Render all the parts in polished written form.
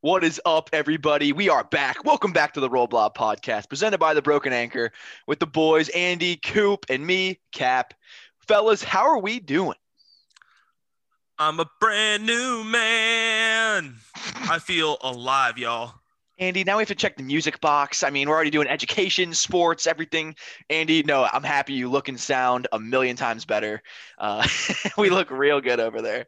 What is up, everybody? We are back. Welcome back to the RollBlob podcast, presented by the Broken Anchor, with the boys Andy, Coop, and me, Cap. Fellas, how are we doing? I'm a brand new man. I feel alive, y'all. Andy, now we have to check the music box. I mean, we're already doing education, sports, everything. Andy, no, I'm happy you look and sound a million times better. We look real good over there.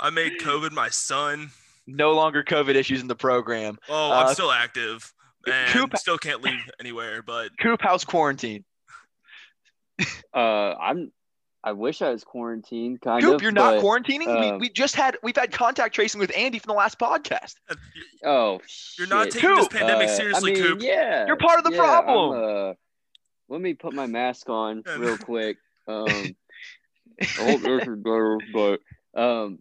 I made COVID my son. No longer COVID issues in the program. Oh, I'm still active and Coop, still can't leave anywhere. But Coop, how's quarantine? I wish I was quarantined. Coop, you're not quarantining? We've had contact tracing with Andy from the last podcast. Oh, you're not taking Coop, this pandemic seriously, Coop. Yeah, you're part of the problem. Let me put my mask on real quick. I hope this is better, but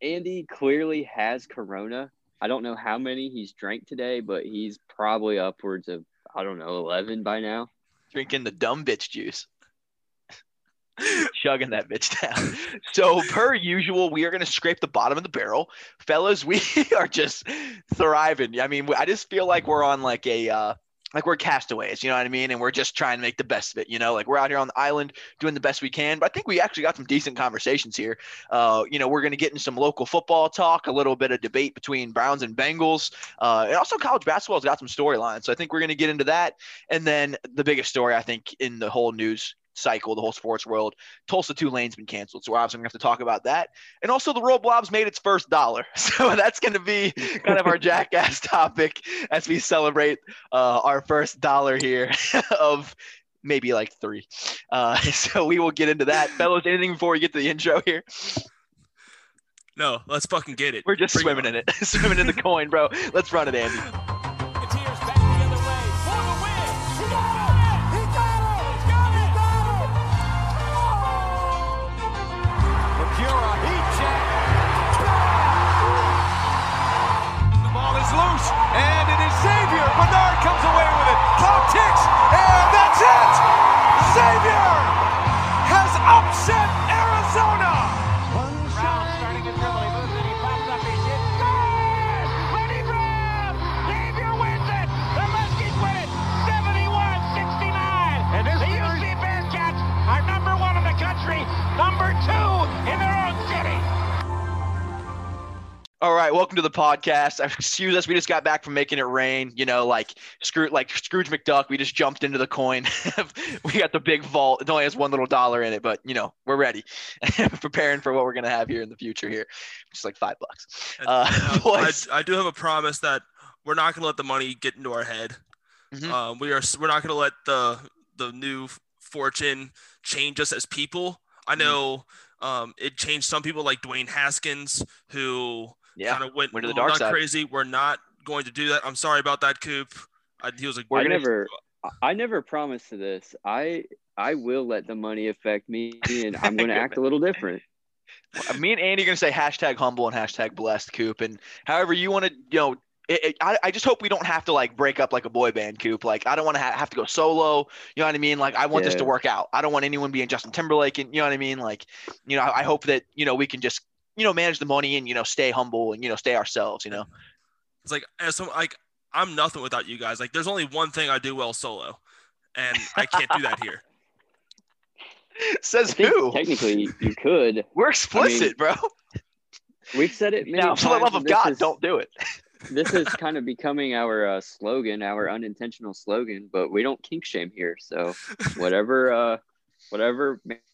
Andy clearly has corona. I don't know how many he's drank today, but he's probably upwards of, 11 by now. Drinking the dumb bitch juice. Chugging that bitch down. So, per usual, we are going to scrape the bottom of the barrel. Fellas, we are just thriving. I mean, I just feel like we're on like a like we're castaways, you know what I mean? And we're just trying to make the best of it, Like we're out here on the island doing the best we can. But I think we actually got some decent conversations here. We're going to get in some local football talk, a little bit of debate between Browns and Bengals. And also college basketball's got some storylines. So I think we're going to get into that. And then the biggest story, I think, in the whole news cycle, the whole sports world, Tulsa Tulane's been canceled. So we're obviously going to have to talk about that. And also the RollBlob's made its first $1. So that's going to be kind of our jackass topic as we celebrate our first $1 here of maybe like 3. So we will get into that. Fellas, anything before we get to the intro here? No, let's fucking get it. We're just swimming in it. Swimming in the coin, bro. Let's run it, Andy. And it is Xavier. Bernard comes away with it. Clock ticks, and that's it. Xavier has upset Arizona. Brown starting to dribble. He moves it. He pops up. He shoots. Good! Lenny Brown! Xavier wins it. The Muskies win it. 71-69. And the UC Bearcats are number 1 in the country, number 2 in their own city. All right, welcome to the podcast. Excuse us, we just got back from making it rain. Like Scrooge McDuck, we just jumped into the coin. We got the big vault. It only has one little $1 in it, but, we're ready. Preparing for what we're going to have here in the future here. Just like $5. I do have a promise that we're not going to let the money get into our head. Mm-hmm. We're not going to let the new fortune change us as people. I know it changed some people like Dwayne Haskins, who – yeah, kind of went to the dark side. Crazy. We're not going to do that. I'm sorry about that, Coop. I never promised to this. I will let the money affect me, and I'm going to act a little different. Me and Andy are going to say #humble and #blessed, Coop, and however you want to, I just hope we don't have to break up like a boy band, Coop. I don't want to have to go solo. You know what I mean? I want this to work out. I don't want anyone being Justin Timberlake, and you know what I mean? I hope that we can just manage the money and, stay humble and, stay ourselves, It's I'm nothing without you guys. There's only one thing I do well solo, and I can't do that here. Says who? Technically, you could. We're explicit, bro. We've said it many times. For the love of God, don't do it. This is kind of becoming our slogan, our unintentional slogan, but we don't kink shame here. So whatever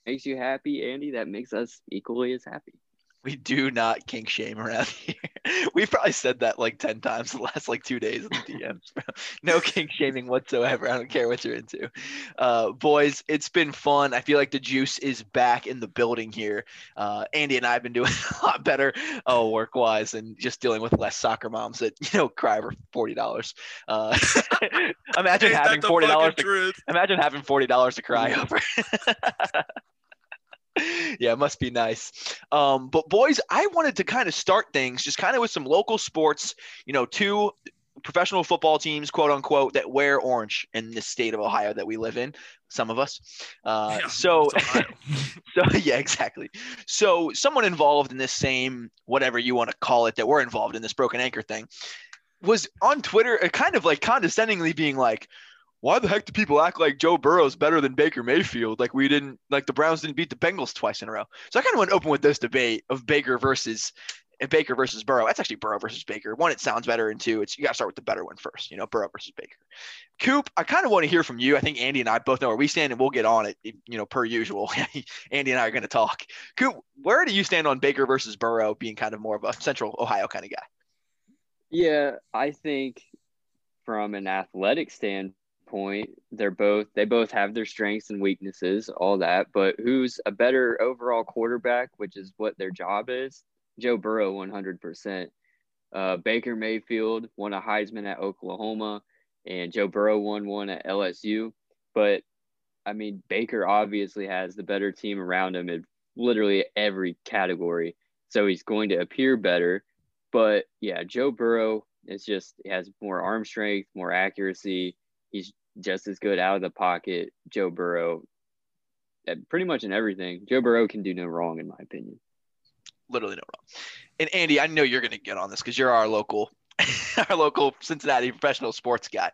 makes you happy, Andy, that makes us equally as happy. We do not kink shame around here. We've probably said that 10 times the last 2 days in the DMs. Bro. No kink shaming whatsoever. I don't care what you're into. Boys, it's been fun. I feel like the juice is back in the building here. Andy and I have been doing a lot better work-wise and just dealing with less soccer moms that, cry over $40. Imagine having $40 to cry over. Yeah, it must be nice. But boys, I wanted to kind of start things just kind of with some local sports, two professional football teams, quote unquote, that wear orange in the state of Ohio that we live in, some of us. Yeah, exactly. So someone involved in this same, whatever you want to call it, that we're involved in this Broken Anchor thing, was on Twitter kind of like condescendingly being like, why the heck do people act like Joe Burrow's better than Baker Mayfield? Like we didn't, like the Browns didn't beat the Bengals twice in a row. So I kind of went open with this debate of Baker versus Burrow. That's actually Burrow versus Baker. One, it sounds better, and two, it's you got to start with the better one first. You know, Burrow versus Baker. Coop, I kind of want to hear from you. I think Andy and I both know where we stand, and we'll get on it. You know, per usual, Andy and I are going to talk. Coop, where do you stand on Baker versus Burrow being kind of more of a Central Ohio kind of guy? Yeah, I think from an athletic standpoint, they both have their strengths and weaknesses, all that, but who's a better overall quarterback, which is what their job is? Joe Burrow, 100%. Baker Mayfield won a Heisman at Oklahoma, and Joe Burrow won one at LSU. But I mean, Baker obviously has the better team around him in literally every category, so he's going to appear better. But yeah, Joe Burrow is just, he has more arm strength, more accuracy. He's just as good out of the pocket, Joe Burrow, at pretty much in everything. Joe Burrow can do no wrong, in my opinion. Literally no wrong. And Andy, I know you're going to get on this because you're our local Cincinnati professional sports guy.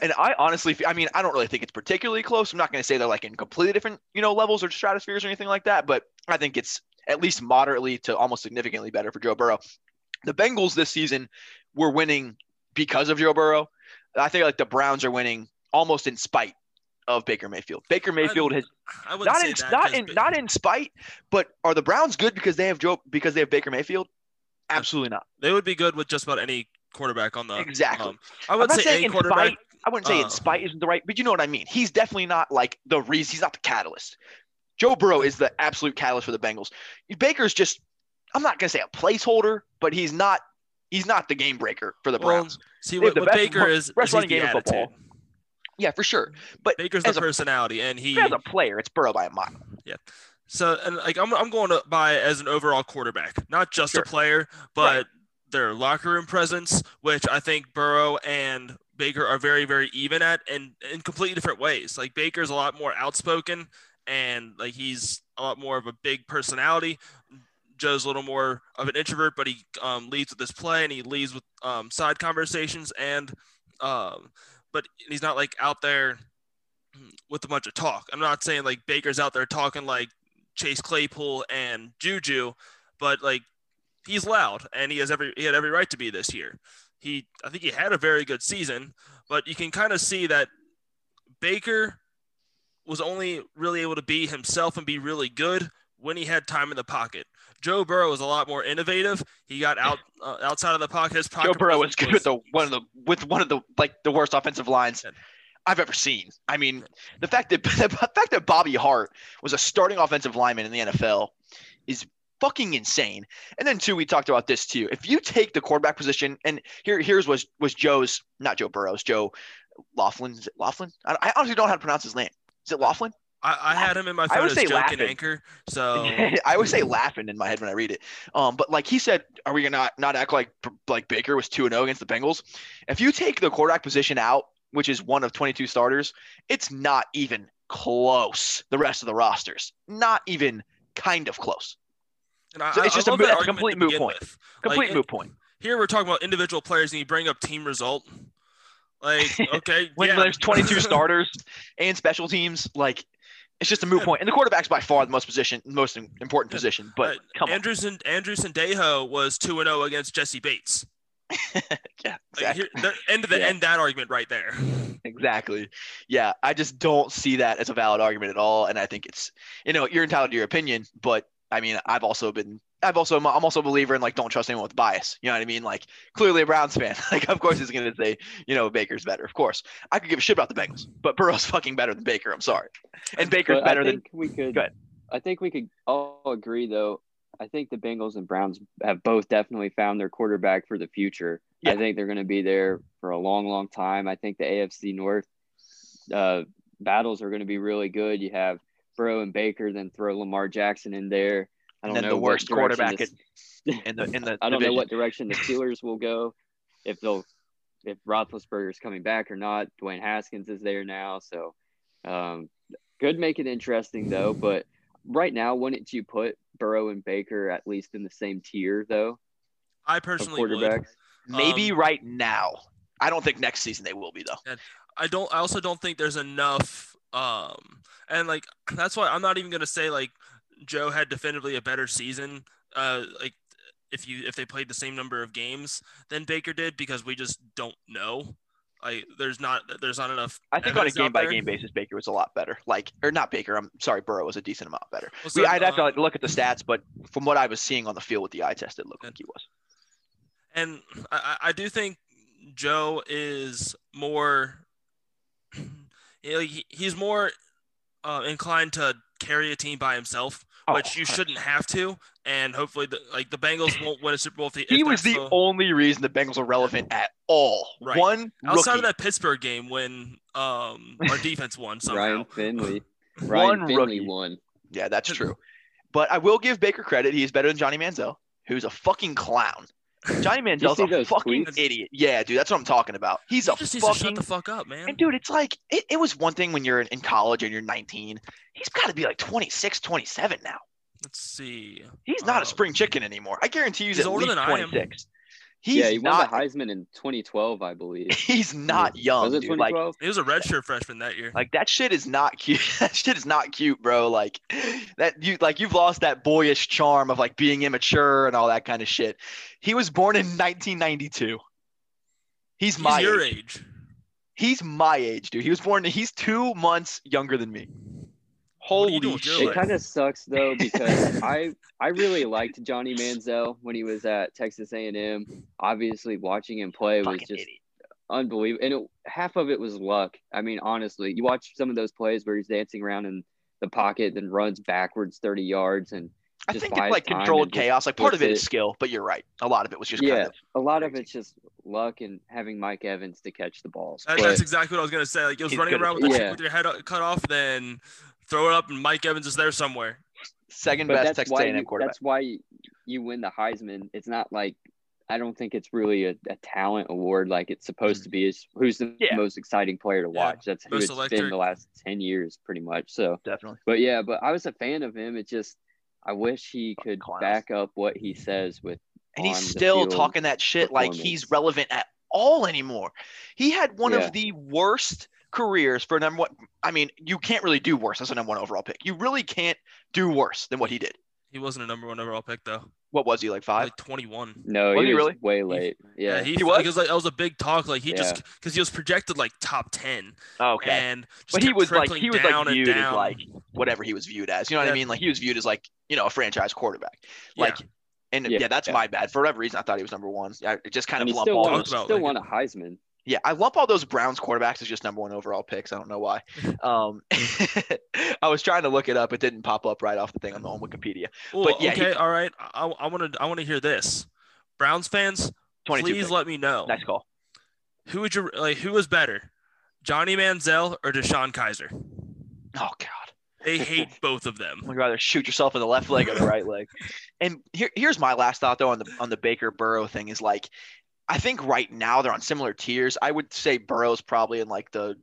And I honestly, I mean, I don't really think it's particularly close. I'm not going to say they're like in completely different, you know, levels or stratospheres or anything like that, but I think it's at least moderately to almost significantly better for Joe Burrow. The Bengals this season were winning because of Joe Burrow. I think like the Browns are winning almost in spite of Baker Mayfield. Baker Mayfield has not in spite, but are the Browns good because they have Baker Mayfield? Absolutely not. They would be good with just about any quarterback on the exactly. I wouldn't say in spite isn't the right, but you know what I mean. He's definitely not like the reason. He's not the catalyst. Joe Burrow is the absolute catalyst for the Bengals. Baker's just, I'm not gonna say a placeholder, but he's not the game breaker for the Browns. Well, see, what Baker is running game of football. Yeah, for sure. But Baker's the personality, and he as a player, it's Burrow by a mile. Yeah. So, and like I'm going by as an overall quarterback, not just a player, but their locker room presence, which I think Burrow and Baker are very, very even at, and in completely different ways. Like Baker's a lot more outspoken, and like he's a lot more of a big personality. Joe's a little more of an introvert, but he leads with his play and he leads with side conversations. And but he's not like out there with a bunch of talk. I'm not saying like Baker's out there talking like Chase Claypool and Juju, but like he's loud and he had every right to be this year. I think he had a very good season, but you can kind of see that Baker was only really able to be himself and be really good when he had time in the pocket. Joe Burrow was a lot more innovative. He got outside of the pocket. His pocket. Joe Burrow was good with one of the like the worst offensive lines I've ever seen. I mean, the fact that Bobby Hart was a starting offensive lineman in the NFL is fucking insane. And then two, we talked about this too. If you take the quarterback position, and here's Joe's, not Joe Burrow's, Joe Laughlin. Is it Laughlin? I honestly don't know how to pronounce his name. Is it Laughlin? I had him in my phone as Broken Anchor, so I always say laughing in my head when I read it. But like he said, are we gonna not act like Baker was 2-0 against the Bengals? If you take the quarterback position out, which is one of 22 starters, it's not even close. The rest of the rosters, not even kind of close. And so it's just a complete moot point. Here we're talking about individual players, and you bring up team result. Like okay, when there's 22 starters and special teams, like. It's just a moot point, and the quarterback's by far the most important position. But come on, Andrews and Sandejo was 2-0 against Jesse Bates. Yeah, exactly. Like end that argument right there. Exactly. Yeah, I just don't see that as a valid argument at all, and I think it's, you know, you're entitled to your opinion, but I mean, I'm also a believer in like don't trust anyone with bias. You know what I mean? Like clearly a Browns fan. Like of course he's gonna say, you know, Baker's better. Of course. I could give a shit about the Bengals, but Burrow's fucking better than Baker. I'm sorry. And Baker's better than. I think we could all agree though. I think the Bengals and Browns have both definitely found their quarterback for the future. Yeah. I think they're gonna be there for a long, long time. I think the AFC North battles are gonna be really good. You have Burrow and Baker, then throw Lamar Jackson in there. I don't know the worst quarterback in the division. I don't know what direction the Steelers will go, if they'll if Roethlisberger's coming back or not. Dwayne Haskins is there now, so could make it interesting though. But right now, wouldn't you put Burrow and Baker at least in the same tier though? I personally would. Maybe right now. I don't think next season they will be though. I also don't think there's enough. And like that's why I'm not even gonna say like Joe had definitively a better season. Like if they played the same number of games than Baker did, because we just don't know. Like there's not enough. I think on a game by game basis, Baker was a lot better. Like or not Baker. I'm sorry, Burrow was a decent amount better. Well, so, I'd have to like, look at the stats, but from what I was seeing on the field with the eye test, it looked like he was. And I do think Joe is more. He's more inclined to carry a team by himself, which you shouldn't have to. And hopefully, the Bengals won't win a Super Bowl. He was the only reason the Bengals are relevant at all. Right. One outside of that Pittsburgh game when our defense won somehow. Ryan Finley won. Yeah, that's true. But I will give Baker credit. He's better than Johnny Manziel, who's a fucking clown. Johnny Manziel's a fucking idiot. Yeah, dude, that's what I'm talking about. He's a fucking – shut the fuck up, man. And, dude, it's like it was one thing when you're in college and you're 19. He's got to be like 26, 27 now. Let's see. He's not a spring chicken anymore. I guarantee he's at least 26. He won the Heisman in 2012, I believe. He's not young, was it dude. Like, he was a redshirt freshman that year. Like, that shit is not cute. That shit is not cute, bro. Like, that you've lost that boyish charm of, like, being immature and all that kind of shit. He was born in 1992. He's my your age. He's my age, dude. He was born – he's 2 months younger than me. Holy shit. It kind of sucks, though, because I really liked Johnny Manziel when he was at Texas A&M. Obviously, watching him play was just unbelievable. And half of it was luck. I mean, honestly, you watch some of those plays where he's dancing around in the pocket, then runs backwards 30 yards. And I think it's like controlled chaos. Like part of it is skill, but you're right. A lot of it was just kind of – a lot of it's just luck and having Mike Evans to catch the balls. That's exactly what I was going to say. Like, it was running around with your head cut off, then – throw it up, and Mike Evans is there somewhere. Second best Texas A&M quarterback. That's why you win the Heisman. It's not like I don't think it's really a talent award like it's supposed to be. It's who's the most exciting player to watch. That's who it's been the last 10 years pretty much. So definitely. But I was a fan of him. It just I wish he could back up what he says with – and he's still talking that shit like he's relevant at all anymore. He had one of the worst – careers for number one. I mean, you can't really do worse as a number one overall pick. You really can't do worse than what he did. He wasn't a number one overall pick though. What was he, like 5? Like 21. No, was he really? Way late. He was. Because like that was a big talk. Like he just because he was projected like top 10. Oh, okay. And just but he was down like viewed and down. As like whatever he was viewed as. You know what I mean? Like he was viewed as like a franchise quarterback. Like. And that's my bad. For whatever reason, I thought he was number one. It just kind of lumped all those. Still won a Heisman. Yeah, I lump all those Browns quarterbacks as just number one overall picks. I don't know why. I was trying to look it up. It didn't pop up right off the thing on the own Wikipedia. Ooh, but yeah, all right. I want to hear this. Browns fans, please let me know. Nice call. Who would you like? Who was better, Johnny Manziel or Deshaun Kaiser? Oh God, they hate both of them. Would rather shoot yourself in the left leg or the right leg. And here's my last thought though on the Baker Burrow thing is like. I think right now they're on similar tiers. I would say Burrow's probably in like the,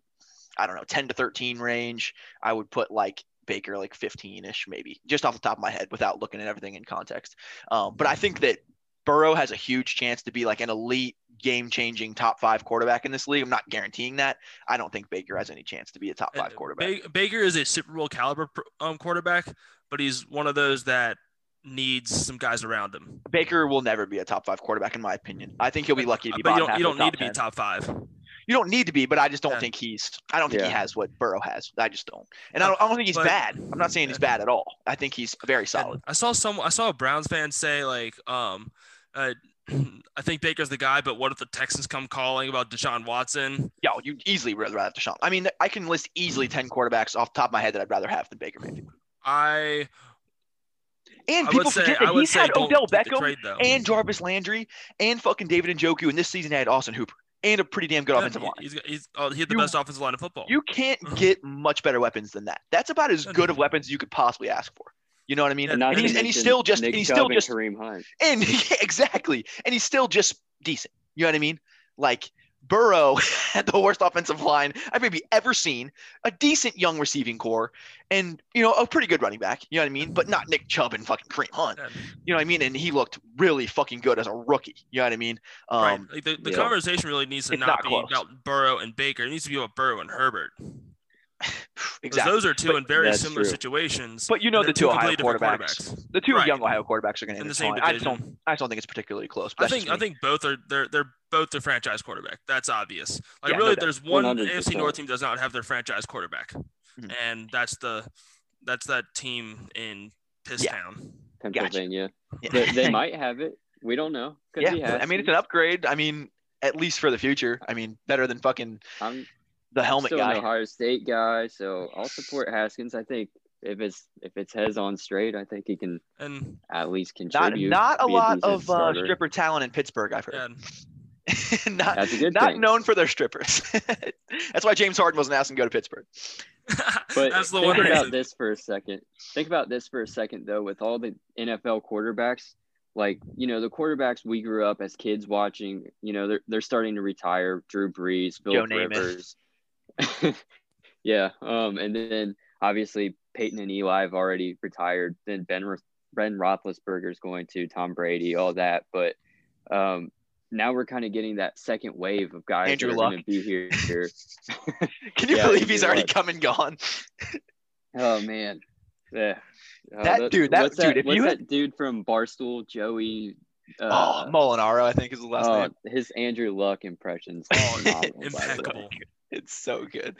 10 to 13 range. I would put like Baker like 15-ish maybe, just off the top of my head without looking at everything in context. But I think that Burrow has a huge chance to be like an elite game-changing top five quarterback in this league. I'm not guaranteeing that. I don't think Baker has any chance to be a top five quarterback. Baker is a Super Bowl caliber quarterback, but he's one of those that needs some guys around him. Baker will never be a top five quarterback, in my opinion. I think he'll be lucky to be bottom half. You don't need to be top five. You don't need to be, but I just don't think he has what Burrow has. I just don't. And I don't think he's bad. I'm not saying he's bad at all. I think he's very solid. I saw a Browns fan say like, I think Baker's the guy, but what if the Texans come calling about Deshaun Watson? Yo, you'd easily rather have Deshaun. I mean, I can list easily 10 quarterbacks off the top of my head that I'd rather have than Baker Mayfield. And people forget that he's had Odell Beckham and Jarvis Landry and fucking David Njoku, and this season they had Austin Hooper and a pretty damn good offensive line. He had the best offensive line in football. You can't get much better weapons than that. That's about as good of weapons as you could possibly ask for. You know what I mean? And he's still just Kareem Hunt. And exactly. And he's still just decent. You know what I mean? Like Burrow had the worst offensive line I've maybe ever seen, a decent young receiving core, and, you know, a pretty good running back, you know what I mean? But not Nick Chubb and fucking Kareem Hunt, you know what I mean? And he looked really fucking good as a rookie, you know what I mean? Right. Like the conversation really needs to not be about Burrow and Baker. It needs to be about Burrow and Herbert. Exactly. Those are two in very similar situations. But you know, the two Ohio quarterbacks, the two young Ohio quarterbacks are going to end the same division. I just don't think it's particularly close. But I think both are they're both their franchise quarterback. That's obvious. Like really, there's one AFC North team does not have their franchise quarterback, and that's that team in Pisstown, Pennsylvania. Gotcha. Yeah. They might have it. We don't know. Yeah, I mean it's an upgrade. I mean at least for the future. I mean better than fucking. The helmet guy. I'm still an Ohio State guy, so I'll support Haskins. I think if it's heads on straight, I think he can and at least contribute. Not a lot of stripper talent in Pittsburgh, I've heard. That's a good thing. Known for their strippers. That's why James Harden wasn't asked to go to Pittsburgh. But Think about this for a second, though, with all the NFL quarterbacks. Like, you know, the quarterbacks we grew up as kids watching, you know, they're starting to retire. Drew Brees, Philip Rivers. And then obviously Peyton and Eli have already retired. Then Ben Roethlisberger is going to, Tom Brady, all that. But now we're kind of getting that second wave of guys Andrew that are going to be here. Can you believe he's already come and gone? Oh man, yeah. That dude from Barstool, Joey. Molinaro, I think is the last name. His Andrew Luck impressions. Impeccable. It's so good.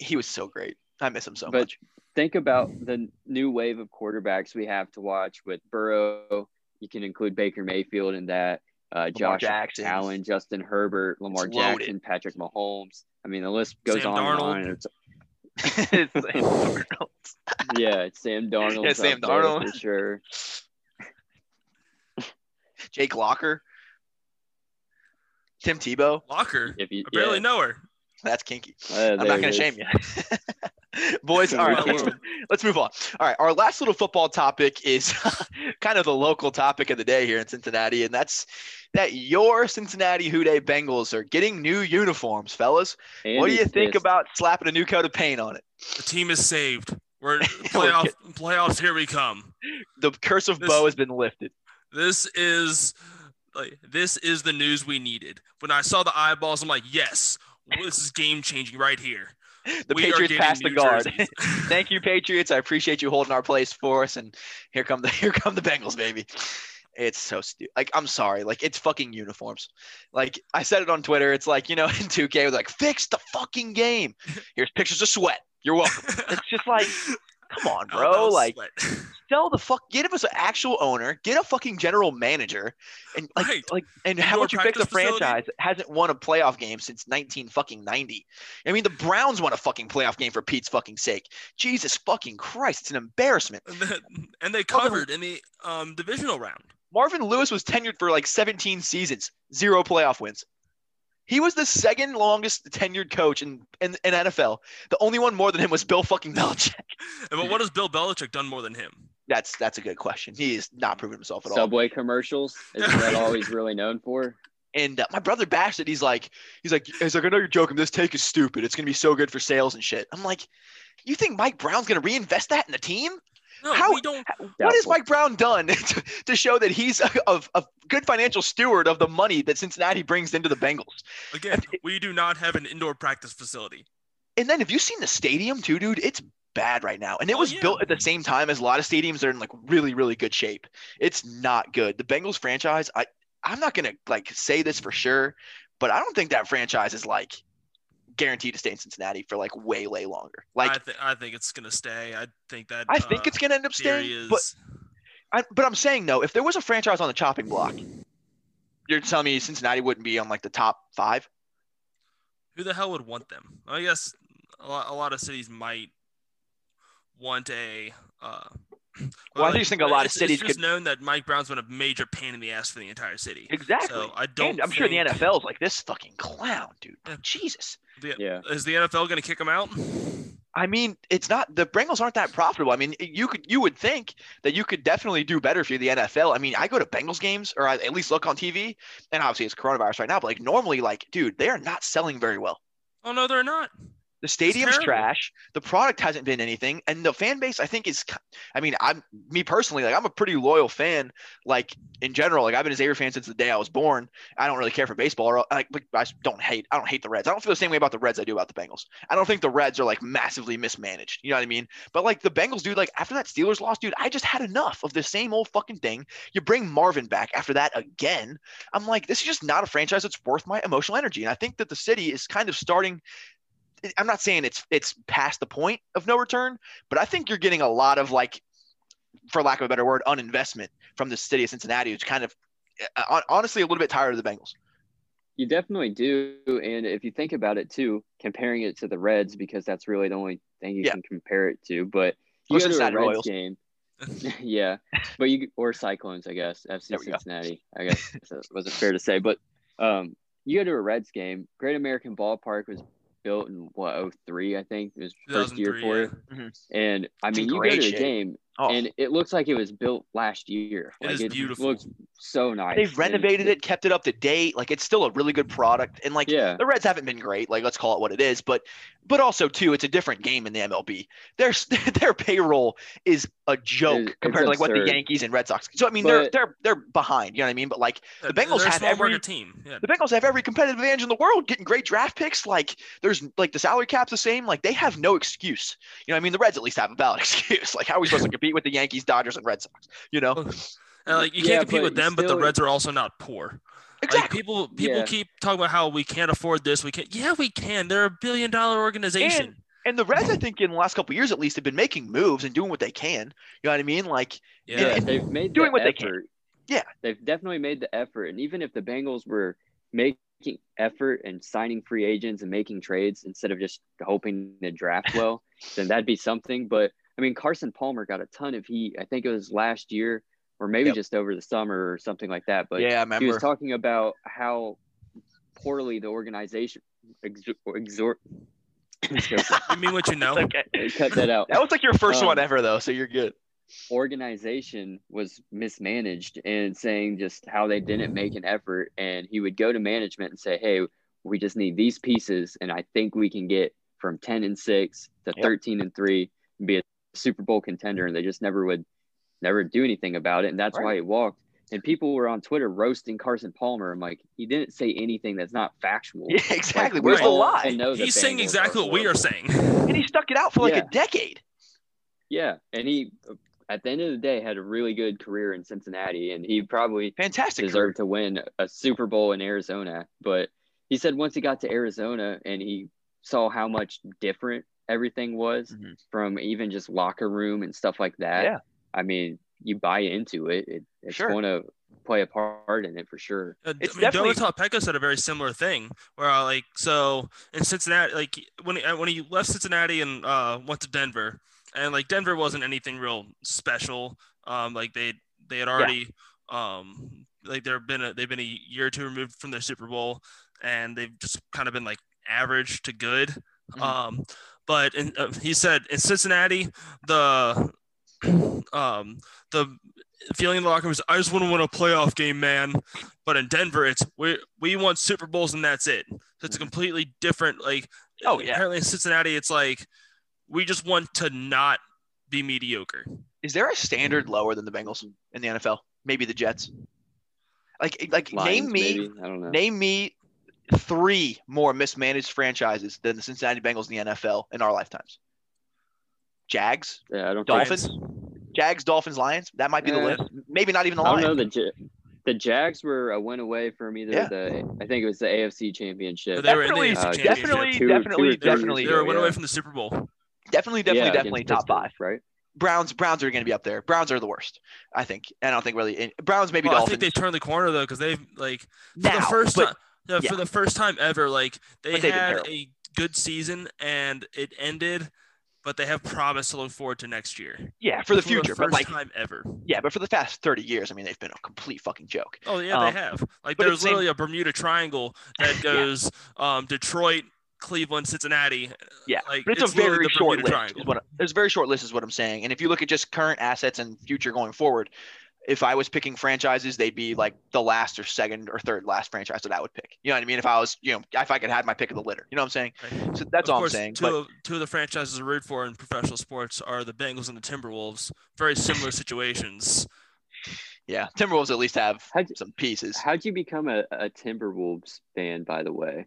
He was so great. I miss him so much. Think about the new wave of quarterbacks we have to watch with Burrow. You can include Baker Mayfield in that. Josh Allen, Justin Herbert, Lamar Jackson, Patrick Mahomes. I mean, the list goes on and on. It's Sam Darnold. Yeah, it's Sam Darnold. Yeah, Sam Darnold. For sure. Jake Locker. Tim Tebow. Locker? I barely know her. That's kinky. I'm not going to shame you. Boys, all right, let's move on. All right, our last little football topic is kind of the local topic of the day here in Cincinnati, and that's that your Cincinnati Houday Bengals are getting new uniforms, fellas. Andy's what do you think about slapping a new coat of paint on it? The team is saved. We're playoffs, here we come. The curse of Bo has been lifted. This is the news we needed. When I saw the eyeballs, I'm like, yes, this is game-changing right here. The Patriots passed the guard. Thank you, Patriots. I appreciate you holding our place for us. And here come the Bengals, baby. It's so stupid. Like, I'm sorry. Like, it's fucking uniforms. Like, I said it on Twitter. It's like, you know, in 2K, it was like, fix the fucking game. Here's pictures of sweat. You're welcome. It's just like, come on, bro. Like, sweat. Sell the fuck. Get us an actual owner. Get a fucking general manager, and and how would you pick the franchise that hasn't won a playoff game since 1990? I mean, the Browns won a fucking playoff game for Pete's fucking sake. Jesus fucking Christ, it's an embarrassment. And they covered in the divisional round. Marvin Lewis was tenured for like 17 seasons, 0 playoff wins. He was the second longest tenured coach in NFL. The only one more than him was Bill fucking Belichick. But what has Bill Belichick done more than him? That's a good question. He has not proven himself at all. Subway commercials is that all he's really known for. And my brother bashed it. He's like, I know you're joking. This take is stupid. It's gonna be so good for sales and shit. I'm like, you think Mike Brown's gonna reinvest that in the team? No, what has Mike Brown done to show that he's a good financial steward of the money that Cincinnati brings into the Bengals? Again, we do not have an indoor practice facility. And then have you seen the stadium too, dude? It's bad right now. And it was built at the same time as a lot of stadiums that are in like really, really good shape. It's not good. The Bengals franchise, I'm not going to like say this for sure, but I don't think that franchise is like guaranteed to stay in Cincinnati for like way longer. Like I think it's gonna stay. I think it's gonna end up staying. But I'm saying though, if there was a franchise on the chopping block, you're telling me Cincinnati wouldn't be on like the top 5? Who the hell would want them? I guess a lot of cities might want a. I just think a lot of cities. It's just known that Mike Brown's been a major pain in the ass for the entire city. Exactly. So I'm sure the NFL's like this fucking clown, dude. Yeah. Jesus. Is the NFL going to kick him out? I mean, it's not, the Bengals aren't that profitable. I mean, you would think that you could definitely do better if you're the NFL. I mean, I go to Bengals games, or I at least look on TV, and obviously it's coronavirus right now, but like normally, like, dude, they are not selling very well. Oh no, they're not. The stadium's trash. The product hasn't been anything, and the fan base, I think, is. I mean, me personally, like, I'm a pretty loyal fan. Like in general, like I've been a Xavier fan since the day I was born. I don't really care for baseball, or like I don't hate the Reds. I don't feel the same way about the Reds I do about the Bengals. I don't think the Reds are like massively mismanaged. You know what I mean? But like the Bengals, dude. Like after that Steelers loss, dude, I just had enough of the same old fucking thing. You bring Marvin back after that again. I'm like, this is just not a franchise that's worth my emotional energy. And I think that the city is kind of starting. I'm not saying it's past the point of no return, but I think you're getting a lot of, like, for lack of a better word, uninvestment from the city of Cincinnati, who's kind of honestly a little bit tired of the Bengals. You definitely do. And if you think about it too, comparing it to the Reds, because that's really the only thing you can compare it to, but you go to a Reds game. But or Cyclones, I guess, FC Cincinnati, I guess wasn't fair to say, but you go to a Reds game, Great American Ballpark was built in 2003, I think it was first year for it. Mm-hmm. And I mean, you go to the game and it looks like it was built last year. It is beautiful. Looks so nice. They've renovated it, kept it up to date. Like it's still a really good product. And like the Reds haven't been great. Like let's call it what it is. But also too, it's a different game in the MLB. Their payroll is a joke compared to like what the Yankees and Red Sox. So I mean, they're behind. You know what I mean? But like the Bengals have every team. Yeah. The Bengals have every competitive advantage in the world, getting great draft picks. Like there's like the salary cap's the same. Like they have no excuse. You know what I mean? The Reds at least have a valid excuse. Like how are we supposed to compete with the Yankees, Dodgers, and Red Sox? You know. And like you can't compete with them, but the Reds are also not poor. Exactly. Like people keep talking about how we can't afford this. We can't. Yeah, we can. They're $1 billion organization. And the Reds, I think, in the last couple of years at least, have been making moves and doing what they can. You know what I mean? Like, they've made doing what effort. They can. Yeah, they've definitely made the effort. And even if the Bengals were making effort and signing free agents and making trades instead of just hoping to draft well, then that'd be something. But I mean, Carson Palmer got a ton of heat. I think it was last year. Or maybe just over the summer or something like that. But yeah, I remember. He was talking about how poorly the organization You mean what you know? Okay. Cut that out. That was like your first one ever, though, so you're good. Organization was mismanaged, and saying just how they didn't make an effort. And he would go to management and say, hey, we just need these pieces, and I think we can get from 10-6 to 13-3 and be a Super Bowl contender. And they just never do anything about it, and that's why he walked. And people were on Twitter roasting Carson Palmer. I'm like, he didn't say anything that's not factual. Yeah, exactly. Like, where's the lie? He's saying exactly what we are saying. And he stuck it out for like a decade. Yeah, and he, at the end of the day, had a really good career in Cincinnati, and he probably deserved to win a Super Bowl in Arizona. But he said once he got to Arizona and he saw how much different everything was from even just locker room and stuff like that. Yeah. I mean, you buy into it. It's going to play a part in it for sure. It's definitely. Dolan Pecco said a very similar thing where, like, so in Cincinnati, like when he left Cincinnati and went to Denver, and like Denver wasn't anything real special. Like they had already, like they've been a year or two removed from their Super Bowl, and they've just kind of been like average to good. Mm-hmm. But he said in Cincinnati the feeling in the locker room is I just wouldn't win a playoff game, man. But in Denver, it's we won Super Bowls and that's it. So it's a completely different, like, apparently in Cincinnati, it's like we just want to not be mediocre. Is there a standard lower than the Bengals in the NFL? Maybe the Jets. Like Lions, name me three more mismanaged franchises than the Cincinnati Bengals in the NFL in our lifetimes. Jags, Dolphins, Jags, Dolphins, Lions. That might be the list. Maybe not even the Lions. I don't know. The Jags were a win away from either I think it was the AFC Championship. Definitely. They were a win away from the Super Bowl. Definitely top five. Right. Browns are going to be up there. Browns are the worst, I think. I don't think really. Browns, maybe Dolphins. I think they turned the corner though, because they've like for the first time ever, like they had a good season and it ended. But they have promised to look forward to next year. Yeah, for the future. For the first time ever. Yeah, but for the past 30 years, I mean, they've been a complete fucking joke. Oh, yeah, they have. Like, there's literally a Bermuda Triangle that goes Detroit, Cleveland, Cincinnati. Yeah, like, but it's a very short list. It's a very short list is what I'm saying. And if you look at just current assets and future going forward, if I was picking franchises, they'd be like the last or second or third last franchise that I would pick. You know what I mean? If I was, you know, if I could have my pick of the litter, you know what I'm saying? Right. So that's all I'm saying. Two of the franchises I root for in professional sports are the Bengals and the Timberwolves. Very similar situations. Yeah. Timberwolves at least have some pieces. How'd you become a Timberwolves fan, by the way?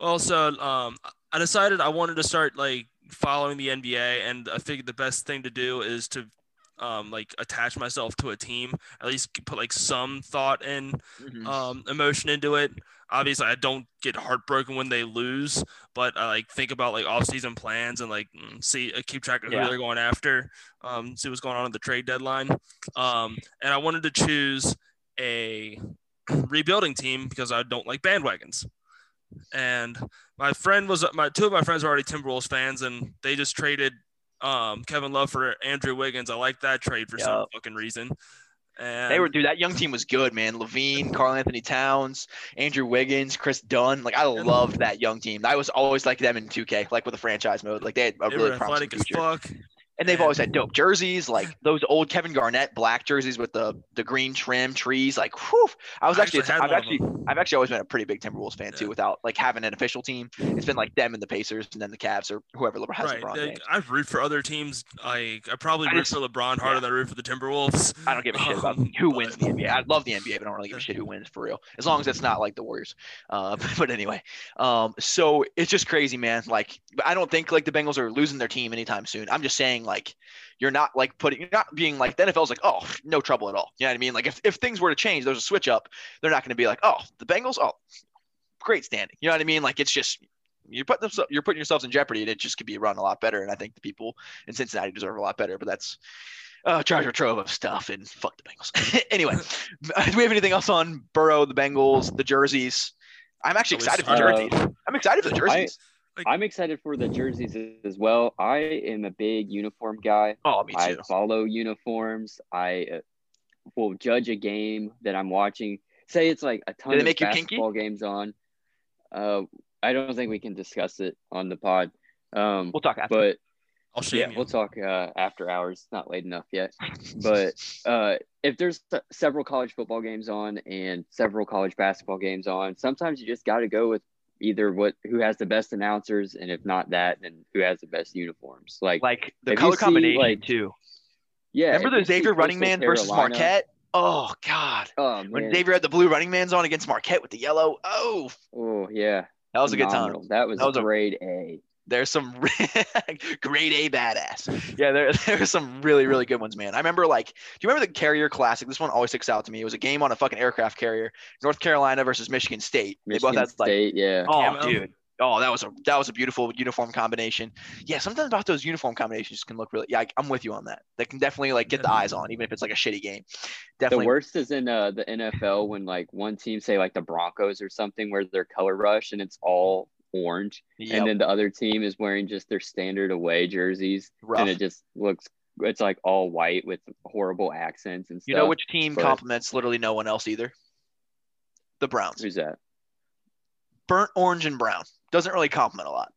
Well, so I decided I wanted to start like following the NBA, and I figured the best thing to do is to like attach myself to a team, at least put like some thought and emotion into it. Obviously I don't get heartbroken when they lose, but I like think about like off-season plans and like keep track of who they're going after, see what's going on at the trade deadline. And I wanted to choose a rebuilding team because I don't like bandwagons. And two of my friends are already Timberwolves fans, and they just traded Kevin Love for Andrew Wiggins. I like that trade for some fucking reason. And that young team was good, man. Levine, Karl Anthony Towns, Andrew Wiggins, Chris Dunn. Like, I loved that young team. I was always like them in 2K, like with the franchise mode. Like, they had a really promising future. Fuck. And they've always had dope jerseys, like those old Kevin Garnett black jerseys with the green trim trees. Like, whew. I've actually always been a pretty big Timberwolves fan too, without like having an official team. It's been like them and the Pacers, and then the Cavs or whoever has LeBron. Like, I've root for other teams. Like, I probably root for LeBron harder than I root for the Timberwolves. I don't give a shit about who wins the NBA. I love the NBA, but I don't really give a shit who wins for real, as long as it's not like the Warriors. But anyway, so it's just crazy, man. Like, I don't think like the Bengals are losing their team anytime soon. I'm just saying. Like, you're not being like the NFL's like, oh, no trouble at all. You know what I mean? Like, if things were to change, there's a switch up, they're not going to be like, oh, the Bengals, oh, great standing. You know what I mean? Like, it's just you're putting yourselves in jeopardy, and it just could be run a lot better. And I think the people in Cincinnati deserve a lot better. But that's treasure trove of stuff, and fuck the Bengals. Anyway, do we have anything else on Burrow, the Bengals, the jerseys? I'm actually excited for jerseys. I'm excited for the jerseys. I'm excited for the jerseys as well. I am a big uniform guy. Oh, me too. I follow uniforms. I will judge a game that I'm watching. Say it's like a ton of basketball games on. I don't think we can discuss it on the pod. We'll talk after. But I'll shame you. We'll talk after hours. It's not late enough yet. But if there's several college football games on and several college basketball games on, sometimes you just got to go with either who has the best announcers, and if not that, then who has the best uniforms. Like the color combination, like, too. Yeah. Remember the Xavier running man versus Marquette? Oh, God. Oh, when Xavier had the blue running man's on against Marquette with the yellow. Oh, yeah. That was phenomenal. A good time. That was grade A. There's some grade A badass. Yeah, there are some really, really good ones, man. I remember, like, do you remember the Carrier Classic? This one always sticks out to me. It was a game on a fucking aircraft carrier, North Carolina versus Michigan State. Yeah. Oh, dude. Oh, that was a beautiful uniform combination. Yeah, sometimes about those uniform combinations can look really. Yeah, I'm with you on that. They can definitely like get the eyes on, even if it's like a shitty game. Definitely. The worst is in the NFL when like one team, say like the Broncos or something, where they're color rush and it's all orange, and then the other team is wearing just their standard away jerseys. Rough. And it just looks, it's like all white with horrible accents and stuff. You know which team compliments literally no one else either? The Browns. Who's that? Burnt orange and brown doesn't really compliment a lot.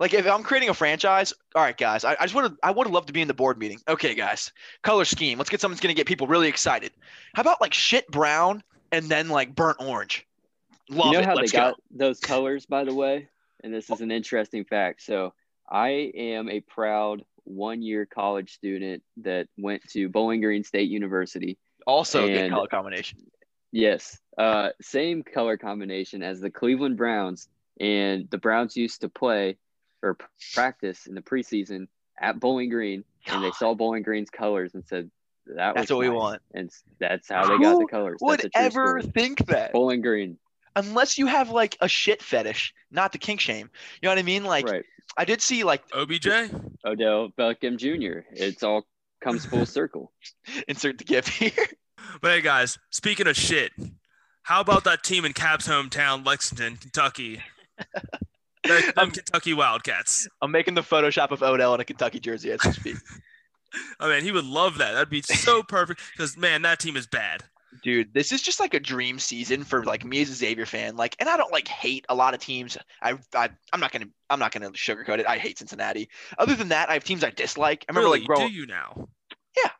Like, if I'm creating a franchise, all right, guys, I would have loved to be in the board meeting. Okay, guys, color scheme. Let's get something that's gonna get people really excited. How about like shit brown and then like burnt orange? Love you know it. How Let's they go. Got those colors, by the way? And this is an interesting fact. So I am a proud one-year college student that went to Bowling Green State University. Also a good color combination. Yes. Same color combination as the Cleveland Browns. And the Browns used to play or practice in the preseason at Bowling Green. And they saw Bowling Green's colors and said, that's what we want. And that's how they got the colors. Who would ever think that? Bowling Green. Unless you have like a shit fetish, not the kink shame. You know what I mean? Like, right. I did see like OBJ, Odell Beckham Jr. It's all comes full circle. Insert the gif here. But hey, guys, speaking of shit, how about that team in Cap's hometown, Lexington, Kentucky? I'm Kentucky Wildcats. I'm making the Photoshop of Odell in a Kentucky jersey as we speak. I mean, he would love that. That'd be so perfect because, man, that team is bad. Dude, this is just like a dream season for like me as a Xavier fan. Like, and I don't like hate a lot of teams. I'm not gonna sugarcoat it. I hate Cincinnati. Other than that, I have teams I dislike. I remember like growing. Do you now?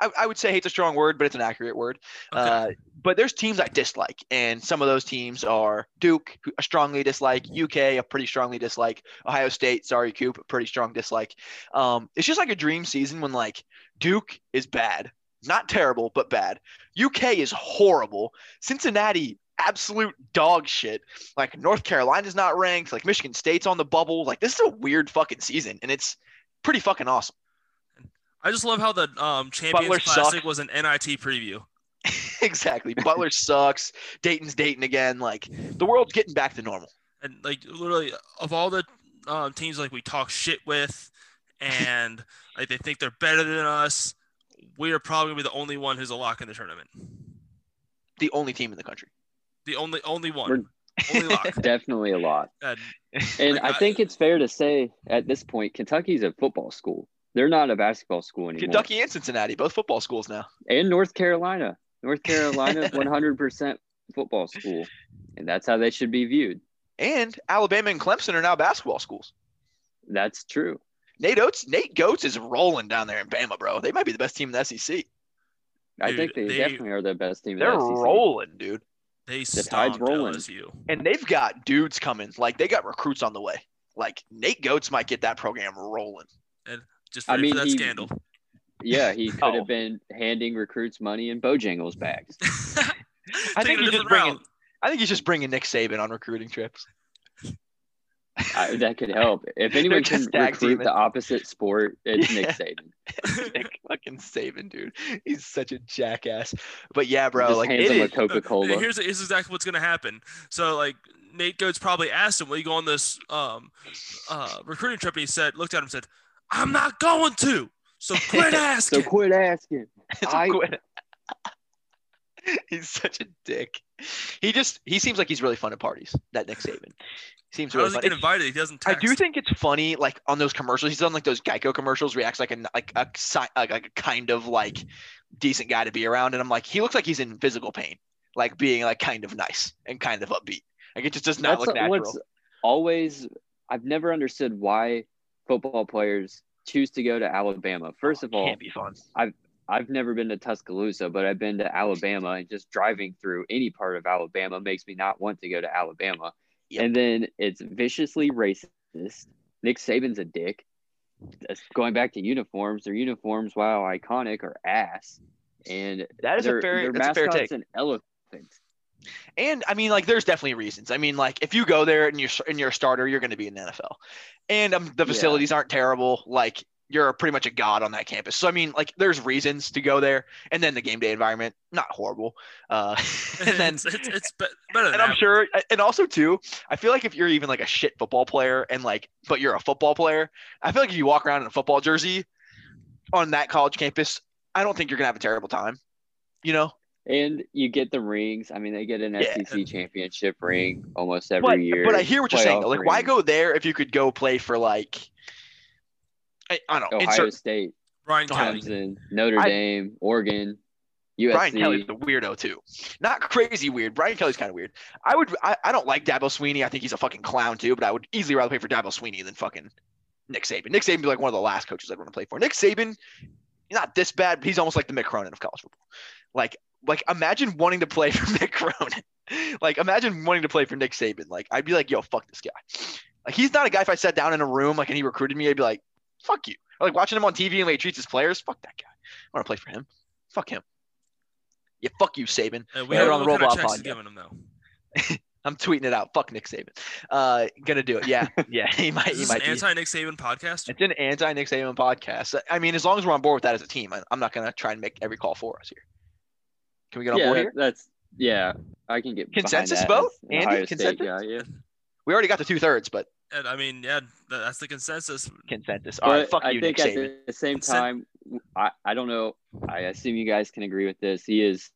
Yeah, I would say hate's a strong word, but it's an accurate word. Okay. But there's teams I dislike, and some of those teams are Duke, a strongly dislike, UK, a pretty strongly dislike, Ohio State, sorry, Coop, a pretty strong dislike. It's just like a dream season when like Duke is bad. Not terrible, but bad. UK is horrible. Cincinnati, absolute dog shit. Like, North Carolina's not ranked. Like, Michigan State's on the bubble. Like, this is a weird fucking season, and it's pretty fucking awesome. I just love how the Champions Butler Classic sucked. Was an NIT preview. Exactly. Butler sucks. Dayton's Dayton again. Like, the world's getting back to normal. And, like, literally, of all the teams, like, we talk shit with and, like, they think they're better than us, we are probably gonna be the only one who's a lock in the tournament. The only team in the country. The only one. Only lock. Definitely a lot. And I think it's fair to say at this point, Kentucky's a football school. They're not a basketball school anymore. Kentucky and Cincinnati, both football schools now. And North Carolina. North Carolina 100% football school. And that's how they should be viewed. And Alabama and Clemson are now basketball schools. That's true. Nate Oates is rolling down there in Bama, bro. They might be the best team in the SEC. Dude, I think they definitely are the best team in the SEC. They're rolling, dude. They stomped LSU. And they've got dudes coming. Like, they got recruits on the way. Like, Nate Oates might get that program rolling. And just ready for that scandal. Yeah, he could have been handing recruits money in Bojangles bags. I think he's just bringing Nick Saban on recruiting trips. That could help. If anyone can recruit the opposite sport, it's Nick Saban. Nick fucking Saban, dude. He's such a jackass. But yeah, bro. Just like, hands him a Coca-Cola. Here's exactly what's going to happen. So, like, Nate Goetz probably asked him, will you go on this recruiting trip? And he said, looked at him and said, I'm not going to. So quit asking. He's such a dick. He seems like he's really fun at parties, that Nick Saban. Seems really funny. He get invited? He doesn't text. I do think it's funny, like, on those commercials. He's done, like, those Geico commercials where he acts like a kind of, like, decent guy to be around. And I'm like, he looks like he's in physical pain, like, being, like, kind of nice and kind of upbeat. Like, it just does not look natural. I've never understood why football players choose to go to Alabama. First of all, can't be fun. I've never been to Tuscaloosa, but I've been to Alabama, and just driving through any part of Alabama makes me not want to go to Alabama. Yep. And then it's viciously racist. Nick Saban's a dick. Going back to uniforms, their uniforms, while iconic, are ass. And that is their mascots a fair take. And elephants. And I mean, like, there's definitely reasons. I mean, like, if you go there and you're a starter, you're going to be in the NFL. And the facilities aren't terrible. Like, you're pretty much a god on that campus. So, I mean, like, there's reasons to go there. And then the game day environment, not horrible. And then it's better than and that. I'm sure. And also, too, I feel like if you're even, like, a shit football player and, like, but you're a football player, I feel like if you walk around in a football jersey on that college campus, I don't think you're going to have a terrible time, you know? And you get the rings. I mean, they get an SEC championship ring almost every year. But I hear what you're saying. Like, why go there if you could go play for, like, I don't know. Ohio State, Brian Thompson, Notre Dame, Oregon, USC. Brian Kelly's the weirdo too. Not crazy weird. Brian Kelly's kind of weird. I don't like Dabo Sweeney. I think he's a fucking clown too. But I would easily rather play for Dabo Sweeney than fucking Nick Saban. Nick Saban be like one of the last coaches I'd want to play for. Nick Saban, not this bad, but he's almost like the Mick Cronin of college football. Like imagine wanting to play for Mick Cronin. Like, imagine wanting to play for Nick Saban. Like, I'd be like, yo, fuck this guy. Like, he's not a guy. If I sat down in a room, like, and he recruited me, I'd be like, fuck you. Like, watching him on TV and the way he treats his players, fuck that guy. I want to play for him. Fuck him. Yeah, fuck you, Saban. We are on the RollBlob podcast. I'm tweeting it out. Fuck Nick Saban. Gonna do it. Yeah, yeah. He might. An anti-Nick Saban podcast. It's an anti-Nick Saban podcast. I mean, as long as we're on board with that as a team, I'm not gonna try and make every call for us here. Can we get on board here? I can get consensus vote. Andy, consensus. Yeah. We already got the 2/3, but. And I mean, yeah, that's the consensus. All right, fuck you, Nick Saban. I think at the same time, I don't know. I assume you guys can agree with this. He is,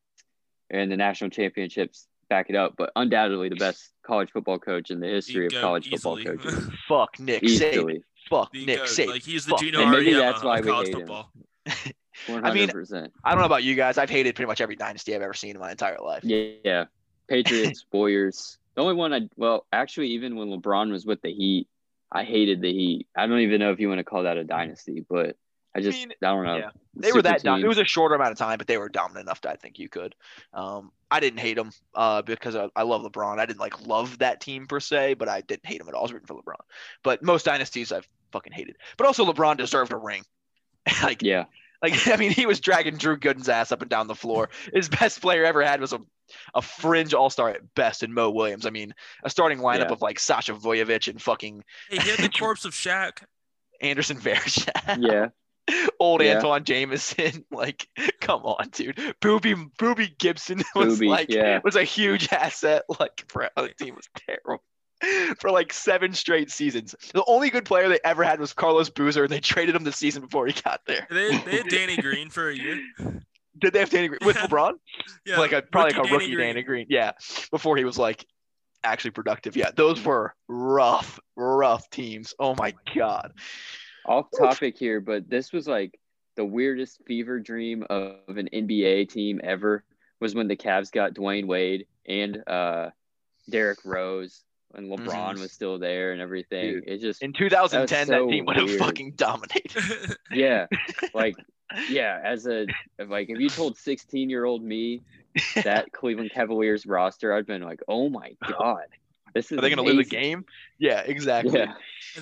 and the national championships back it up, but undoubtedly the best college football coach in the history of college football coaches. Fuck Nick Saban. Fuck Nick Saban. Like, he's the Geno Ariema of college football. 100%. I mean, I don't know about you guys. I've hated pretty much every dynasty I've ever seen in my entire life. Yeah. Patriots, Warriors. The only one even when LeBron was with the Heat, I hated the Heat. I don't even know if you want to call that a dynasty, but I don't know. Yeah. They were that dominant. It was a shorter amount of time, but they were dominant enough that I think you could. I didn't hate them because I love LeBron. I didn't love that team per se, but I didn't hate them at all. I was rooting for LeBron. But most dynasties I've fucking hated. But also LeBron deserved a ring. He was dragging Drew Gooden's ass up and down the floor. His best player ever had was a fringe all-star at best in Mo Williams. I mean, a starting lineup of Sasha Vujovic and fucking – he had the corpse of Shaq. Anderson Varejao. Yeah. Old Antoine Jameson, come on, dude. Boobie Gibson was a huge asset. The team was terrible for 7 straight seasons. The only good player they ever had was Carlos Boozer, and they traded him the season before he got there. They had Danny Green for a year. Did they have Danny Green with LeBron? Yeah, Danny Green. Yeah, before he was actually productive. Yeah, those were rough teams. Oh my god. Off topic here, but this was the weirdest fever dream of an NBA team ever was when the Cavs got Dwayne Wade and Derrick Rose and LeBron was still there and everything. Dude, it just in 2010 that team would have fucking dominated. If you told 16-year-old me that Cleveland Cavaliers roster, I'd been oh my god. Are they going to lose the game? Yeah, exactly.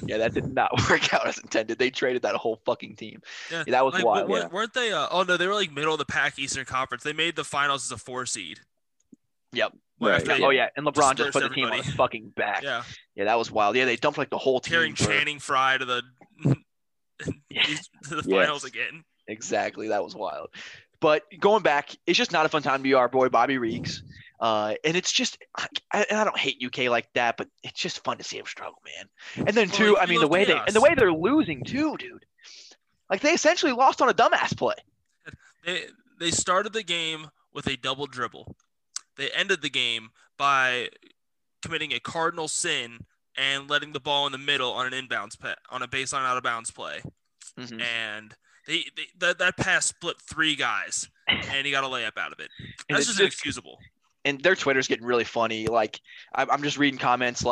Yeah, that did not work out as intended. They traded that whole fucking team. Yeah, that was wild. Weren't they? Oh no, they were middle of the pack Eastern Conference. They made the finals as a 4 seed. Yep. Right. Oh yeah, and LeBron just put the team on his fucking back. Yeah, that was wild. Yeah, they dumped the whole team. Carrying Channing Frye to the finals again. Exactly, that was wild. But going back, it's just not a fun time to be our boy Bobby Riggs. And it's just – I don't hate UK like that, but it's just fun to see him struggle, man. And then, too, the way they're losing, too, dude. They essentially lost on a dumbass play. They started the game with a double dribble. They ended the game by committing a cardinal sin and letting the ball in the middle on an inbounds on a baseline out-of-bounds play. Mm-hmm. And – That pass split 3 guys, and he got a layup out of it. That's just inexcusable. And their Twitter's getting really funny. I'm just reading comments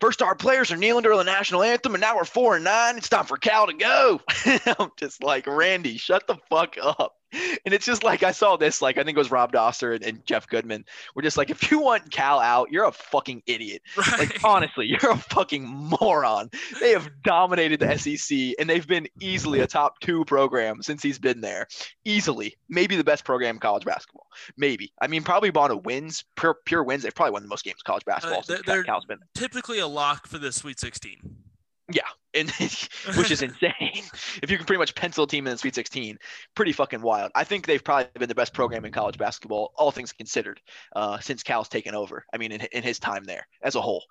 first our players are kneeling during the national anthem, and now we're 4-9. It's time for Cal to go. I'm just Randy, shut the fuck up. And it's just I saw this, I think it was Rob Doster and Jeff Goodman. We're just if you want Cal out, you're a fucking idiot. Right. Honestly, you're a fucking moron. They have dominated the SEC, and they've been easily a top 2 program since he's been there. Easily. Maybe the best program in college basketball. Maybe. I mean, probably bought a wins, pure wins. They've probably won the most games in college basketball since Cal's been there. Typically a lock for the Sweet 16. Yeah, and which is insane. If you can pretty much pencil a team in the Sweet 16, pretty fucking wild. I think they've probably been the best program in college basketball, all things considered, since Cal's taken over. I mean, in his time there as a whole.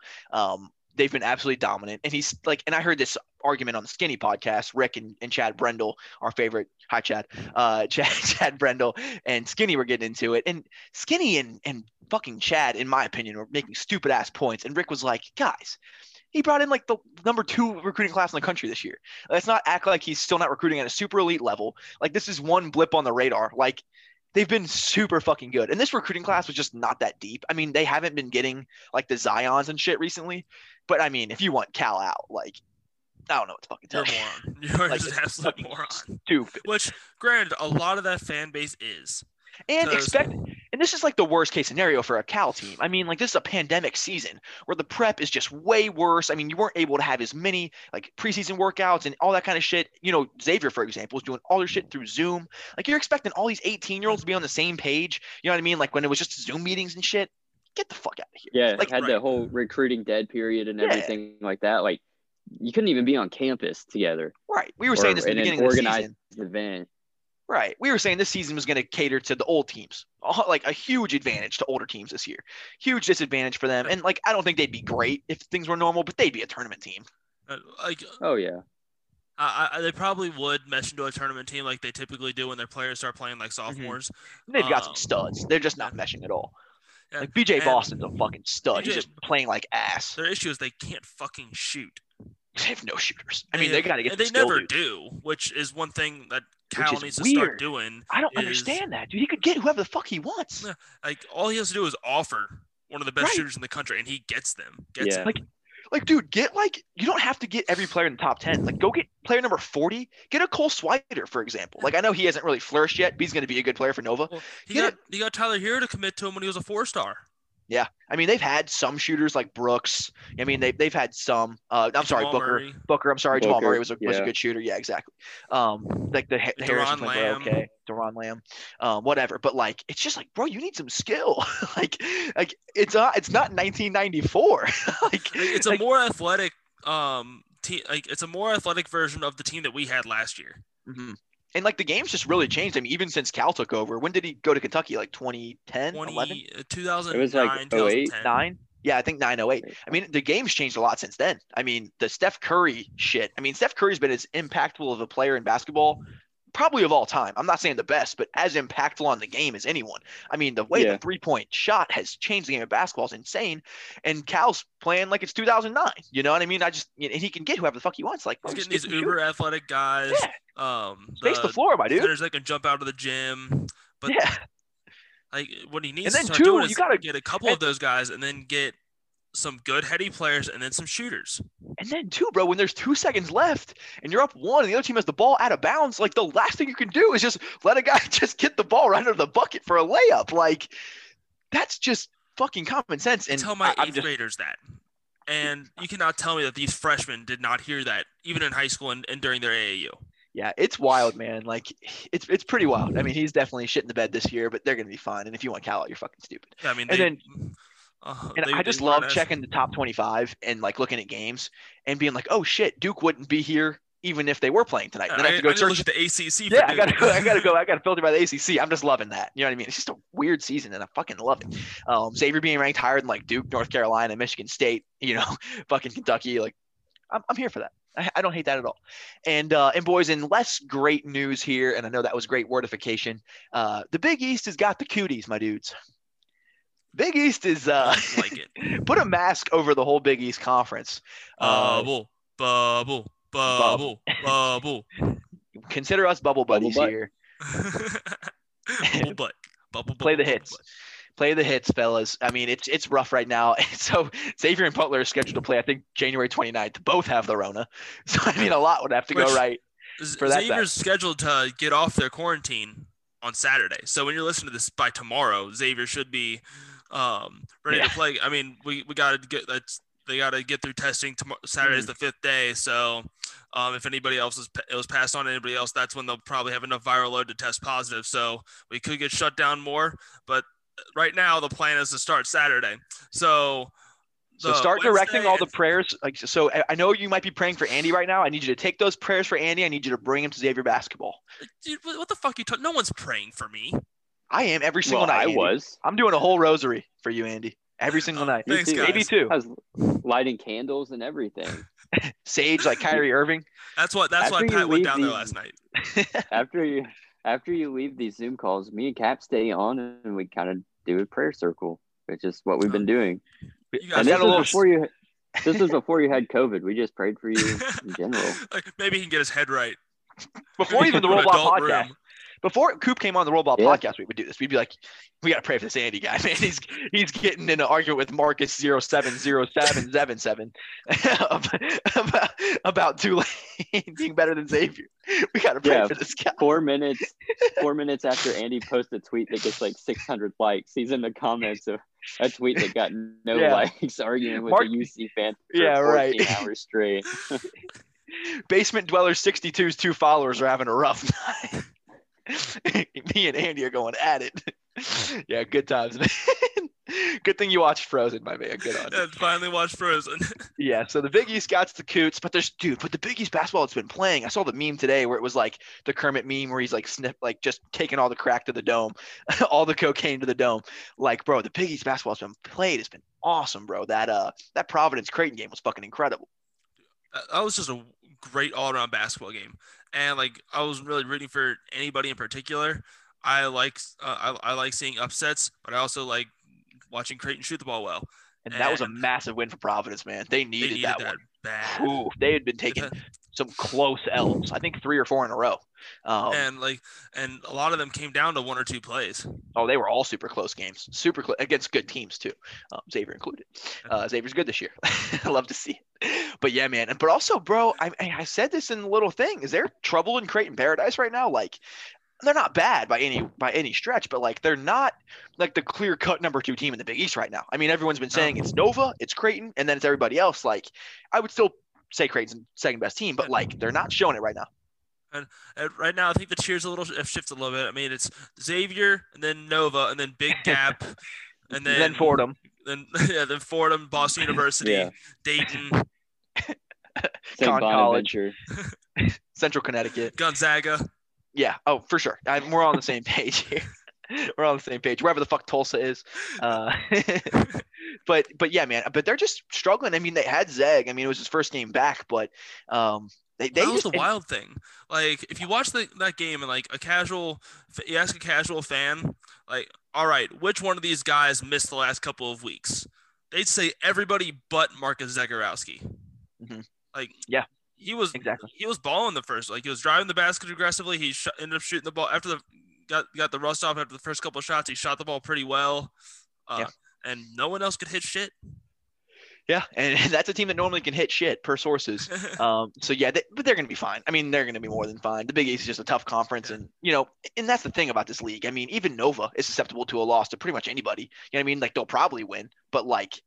They've been absolutely dominant. And he's and I heard this argument on the Skinny podcast, Rick and Chad Brendel, our favorite. Hi, Chad. Chad Brendel and Skinny were getting into it. And Skinny and fucking Chad, in my opinion, were making stupid ass points. And Rick was like, guys, he brought in the number 2 recruiting class in the country this year. Let's not act like he's still not recruiting at a super elite level. This is one blip on the radar. They've been super fucking good. And this recruiting class was just not that deep. I mean, they haven't been getting the Zions and shit recently. But I mean, if you want Cal out, I don't know what to fucking tell you. You're just an absolute moron. Stupid. Which, granted, a lot of that fan base is. And and this is the worst case scenario for a Cal team. I mean, this is a pandemic season where the prep is just way worse. I mean, you weren't able to have as many preseason workouts and all that kind of shit. You know, Xavier, for example, is doing all their shit through Zoom. You're expecting all these 18-year-olds to be on the same page. You know what I mean? When it was just Zoom meetings and shit. Get the fuck out of here. Yeah, the whole recruiting dead period and everything like that. You couldn't even be on campus together. Right. We were saying this at the beginning of the season. Organized event. Right. We were saying this season was going to cater to the old teams, a huge advantage to older teams this year, huge disadvantage for them. And I don't think they'd be great if things were normal, but they'd be a tournament team. Oh, yeah. They probably would mesh into a tournament team like they typically do when their players start playing like sophomores. Mm-hmm. They've got some studs. They're just not meshing at all. Yeah, BJ Boston's a fucking stud. He's just playing like ass. Their issue is they can't fucking shoot. They have no shooters. I mean, they got to get. They never do, which is one thing that Cal needs to start doing. I don't understand that, dude. He could get whoever the fuck he wants. Like all he has to do is offer one of the best shooters in the country, and he gets them. Gets them. Like, dude, get like you don't have to get every player in the top 10. Like, go get player number 40. Get a Cole Swider, for example. Like, I know he hasn't really flourished yet, but he's going to be a good player for Nova. Well, he got Tyler Hero to commit to him when he was a 4-star. Yeah, I mean they've had some shooters like Brooks. I mean they've had some. Jamal Murray. Jamal Murray was a good shooter. Yeah, exactly. Like the Harrison Lamb, okay, Deron Lamb, whatever. But like it's just like, bro, you need some skill. like it's not 1994. Like it's a more athletic team. Like it's a more athletic version of the team that we had last year. Mm-hmm. And, like, the game's just really changed. I mean, even since Cal took over, when did he go to Kentucky? Like, 2010, 11? 2009, it was like 2010. 9? Yeah, I think 908. I mean, the game's changed a lot since then. I mean, the Steph Curry shit. I mean, Steph Curry's been as impactful of a player in basketball probably of all time. I'm not saying the best, but as impactful on the game as anyone. I mean, the way the three-point shot has changed the game of basketball is insane. And Cal's playing like it's 2009. You know what I mean? And he can get whoever the fuck he wants. Like, he's getting these uber athletic guys. Yeah. Space the floor, my dude. There's like a jump out of the gym, but like what he needs to do is get a couple of those guys, and then get some good heady players, and then some shooters. And then too, bro, when there's 2 seconds left and you're up one, and the other team has the ball out of bounds, like the last thing you can do is just let a guy just get the ball right under the bucket for a layup. Like that's just fucking common sense. And tell my eighth graders that. And you cannot tell me that these freshmen did not hear that, even in high school and during their AAU. Yeah, it's wild, man. Like, it's pretty wild. I mean, he's definitely shit in the bed this year, but they're going to be fine. And if you want Cal out, you're fucking stupid. Yeah, I mean, I just love checking the top 25 and, like, looking at games and being like, oh, shit, Duke wouldn't be here even if they were playing tonight. Then I have to go search the ACC. Yeah, I got to filter by the ACC. I'm just loving that. You know what I mean? It's just a weird season, and I fucking love it. Xavier being ranked higher than, like, Duke, North Carolina, Michigan State, you know, fucking Kentucky. Like, I'm here for that. I don't hate that at all. And boys, in less great news here, and I know that was great wordification, the Big East has got the cooties, my dudes. Big East is like it. Put a mask over the whole Big East conference. Bubble. Consider us bubble buddies here. Bubble butt. Play the hits. Play the hits, fellas. I mean, it's rough right now. So Xavier and Butler are scheduled to play, I think, January 29th. Both have the Rona. So, I mean, a lot would have to go right for that. Xavier's scheduled to get off their quarantine on Saturday. So when you're listening to this by tomorrow, Xavier should be ready to play. I mean, we got to get that's they got to get through testing. Tomorrow, Saturday is the fifth day. So if anybody else was passed on to anybody else, that's when they'll probably have enough viral load to test positive. So we could get shut down more, but right now the plan is to start Saturday. So start Wednesday directing all the prayers. Like, so I know you might be praying for Andy right now. I need you to take those prayers for Andy. I need you to bring him to Xavier basketball. Dude, what the fuck you talking? No one's praying for me. I am every single night. Andy. I'm doing a whole rosary for you, Andy. Every single night. Thanks, guys. Maybe two. I was lighting candles and everything. Sage like Kyrie Irving. That's why Pat went down there last night. After you leave these Zoom calls, me and Cap stay on, and we kind of do a prayer circle, which is what we've been doing. And this was before you had COVID. We just prayed for you in general. Like maybe he can get his head right. Before even the RollBlob podcast. Room. Before Coop came on the RollBlob podcast, we would do this. We'd be like, we got to pray for this Andy guy, man. He's getting in an argument with Marcus 0707777 about Tulane being better than Xavier. We got to pray for this guy. 4 minutes after Andy posts a tweet that gets like 600 likes, he's in the comments of a tweet that got no likes arguing with a UC fan for 14 hours straight. Basement Dweller 62's two followers are having a rough night. Me and Andy are going at it. Yeah, good times, man. Good thing you watched Frozen, my man. Good on you. Finally watched Frozen. Yeah, so the Big East got the coots, but the Big East basketball that's been playing. I saw the meme today where it was like the Kermit meme where he's like just taking all the crack to the dome, all the cocaine to the dome. Like, bro, the Big East basketball that's been played. It's been awesome, bro. That Providence Creighton game was fucking incredible. That was just a great all-around basketball game. And like I was really rooting for anybody in particular. I like seeing upsets, but I also like watching Creighton shoot the ball well. And that was a massive win for Providence, man. They needed that one bad. Ooh, they had been taking some close L's. I think 3 or 4 in a row. And a lot of them came down to 1 or 2 plays. Oh, they were all super close games, super close against good teams too, Xavier included. Xavier's good this year. I love to see it. But yeah, man. But also, bro, I said this in the little thing. Is there trouble in Creighton Paradise right now? Like, they're not bad by any stretch, but like, they're not like the clear cut number 2 team in the Big East right now. I mean, everyone's been saying it's Nova, it's Creighton, and then it's everybody else. Like, I would still say Creighton's second best team, but like, they're not showing it right now. And right now, I think the cheers have shifted a little bit. I mean, it's Xavier and then Nova and then Big Gap and then Fordham, then Fordham, Boston University, Dayton, Conn College, Central Connecticut, Gonzaga. Yeah. Oh, for sure. We're on the same page here. We're on the same page, wherever the fuck Tulsa is. But yeah, man. But they're just struggling. I mean, they had Zeg. I mean, it was his first game back, but that was the wild thing. Like, if you watch that game and like you ask a casual fan, like, all right, which one of these guys missed the last couple of weeks? They'd say everybody but Marcus Zagorowski. Mm-hmm. Like, yeah. He was balling the first. Like, he was driving the basket aggressively. He ended up shooting the ball after got the rust off after the first couple of shots. He shot the ball pretty well, and no one else could hit shit. Yeah, and that's a team that normally can hit shit per sources. So yeah, but they're gonna be fine. I mean, they're gonna be more than fine. The Big East is just a tough conference, and that's the thing about this league. I mean, even Nova is susceptible to a loss to pretty much anybody. You know what I mean? Like, they'll probably win, but like,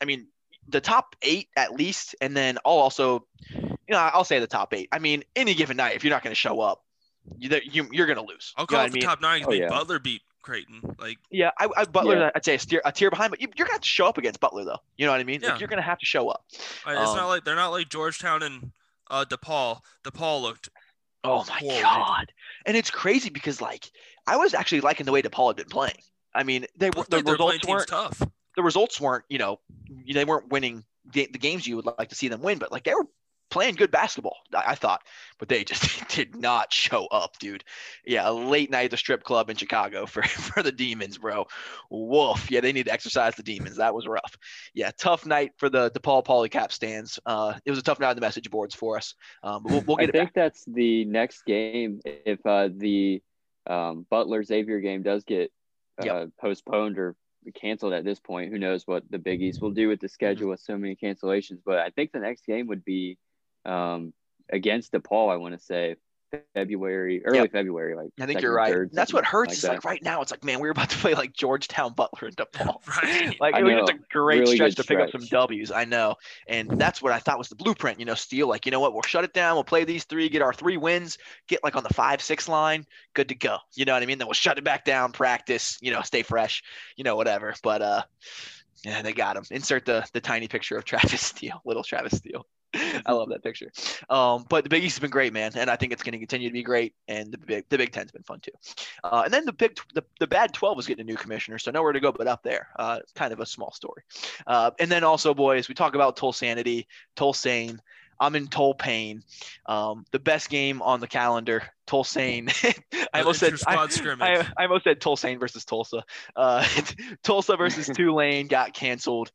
I mean, the top 8 at least, and then I'll say the top 8. I mean, any given night, if you're not going to show up, you're going to lose. I'll call it the top 9. Butler beat Creighton. Like, yeah, Butler, I'd say a tier behind, but you're going to have to show up against Butler, though. You know what I mean? Yeah. Like, you're going to have to show up. Right, it's not like they're not like Georgetown and DePaul. DePaul looked. Oh my God! And it's crazy because like, I was actually liking the way DePaul had been playing. I mean, the results weren't tough. The results weren't, they weren't winning the games you would like to see them win, but like, they were playing good basketball, I thought, but they just did not show up, dude. Yeah, a late night at the strip club in Chicago for the Demons, bro. Woof. Yeah, they need to exercise the Demons. That was rough. Yeah, tough night for the DePaul Polycap stands. It was a tough night on the message boards for us. But we'll get it back. I think that's the next game. If the Butler-Xavier game does get postponed or canceled at this point, who knows what the Big East will do with the schedule with so many cancellations. But I think the next game would be against DePaul, I want to say early February. Like, I think you're right. That's what hurts. Like right now, it's like, man, we were about to play like Georgetown, Butler, and DePaul. Right. Like, it was just a great really stretch to pick up some W's. I know, and that's what I thought was the blueprint. Steele, like, you know what? We'll shut it down. We'll play these 3, get our 3 wins, get like on the 5-6 line, good to go. You know what I mean? Then we'll shut it back down, practice. Stay fresh. Whatever. But yeah, they got him. Insert the tiny picture of Travis Steele, little Travis Steele. I love that picture. But the Big East has been great, man, and I think it's going to continue to be great. And the Big Ten's been fun too. And then the Bad 12 was getting a new commissioner, so nowhere to go but up there. Kind of a small story. And then also, boys, we talk about Tulsanity, Tulsane. I'm in Tulane. The best game on the calendar, Tulsane. I almost said Tulsane versus Tulsa. Tulsa versus Tulane got canceled.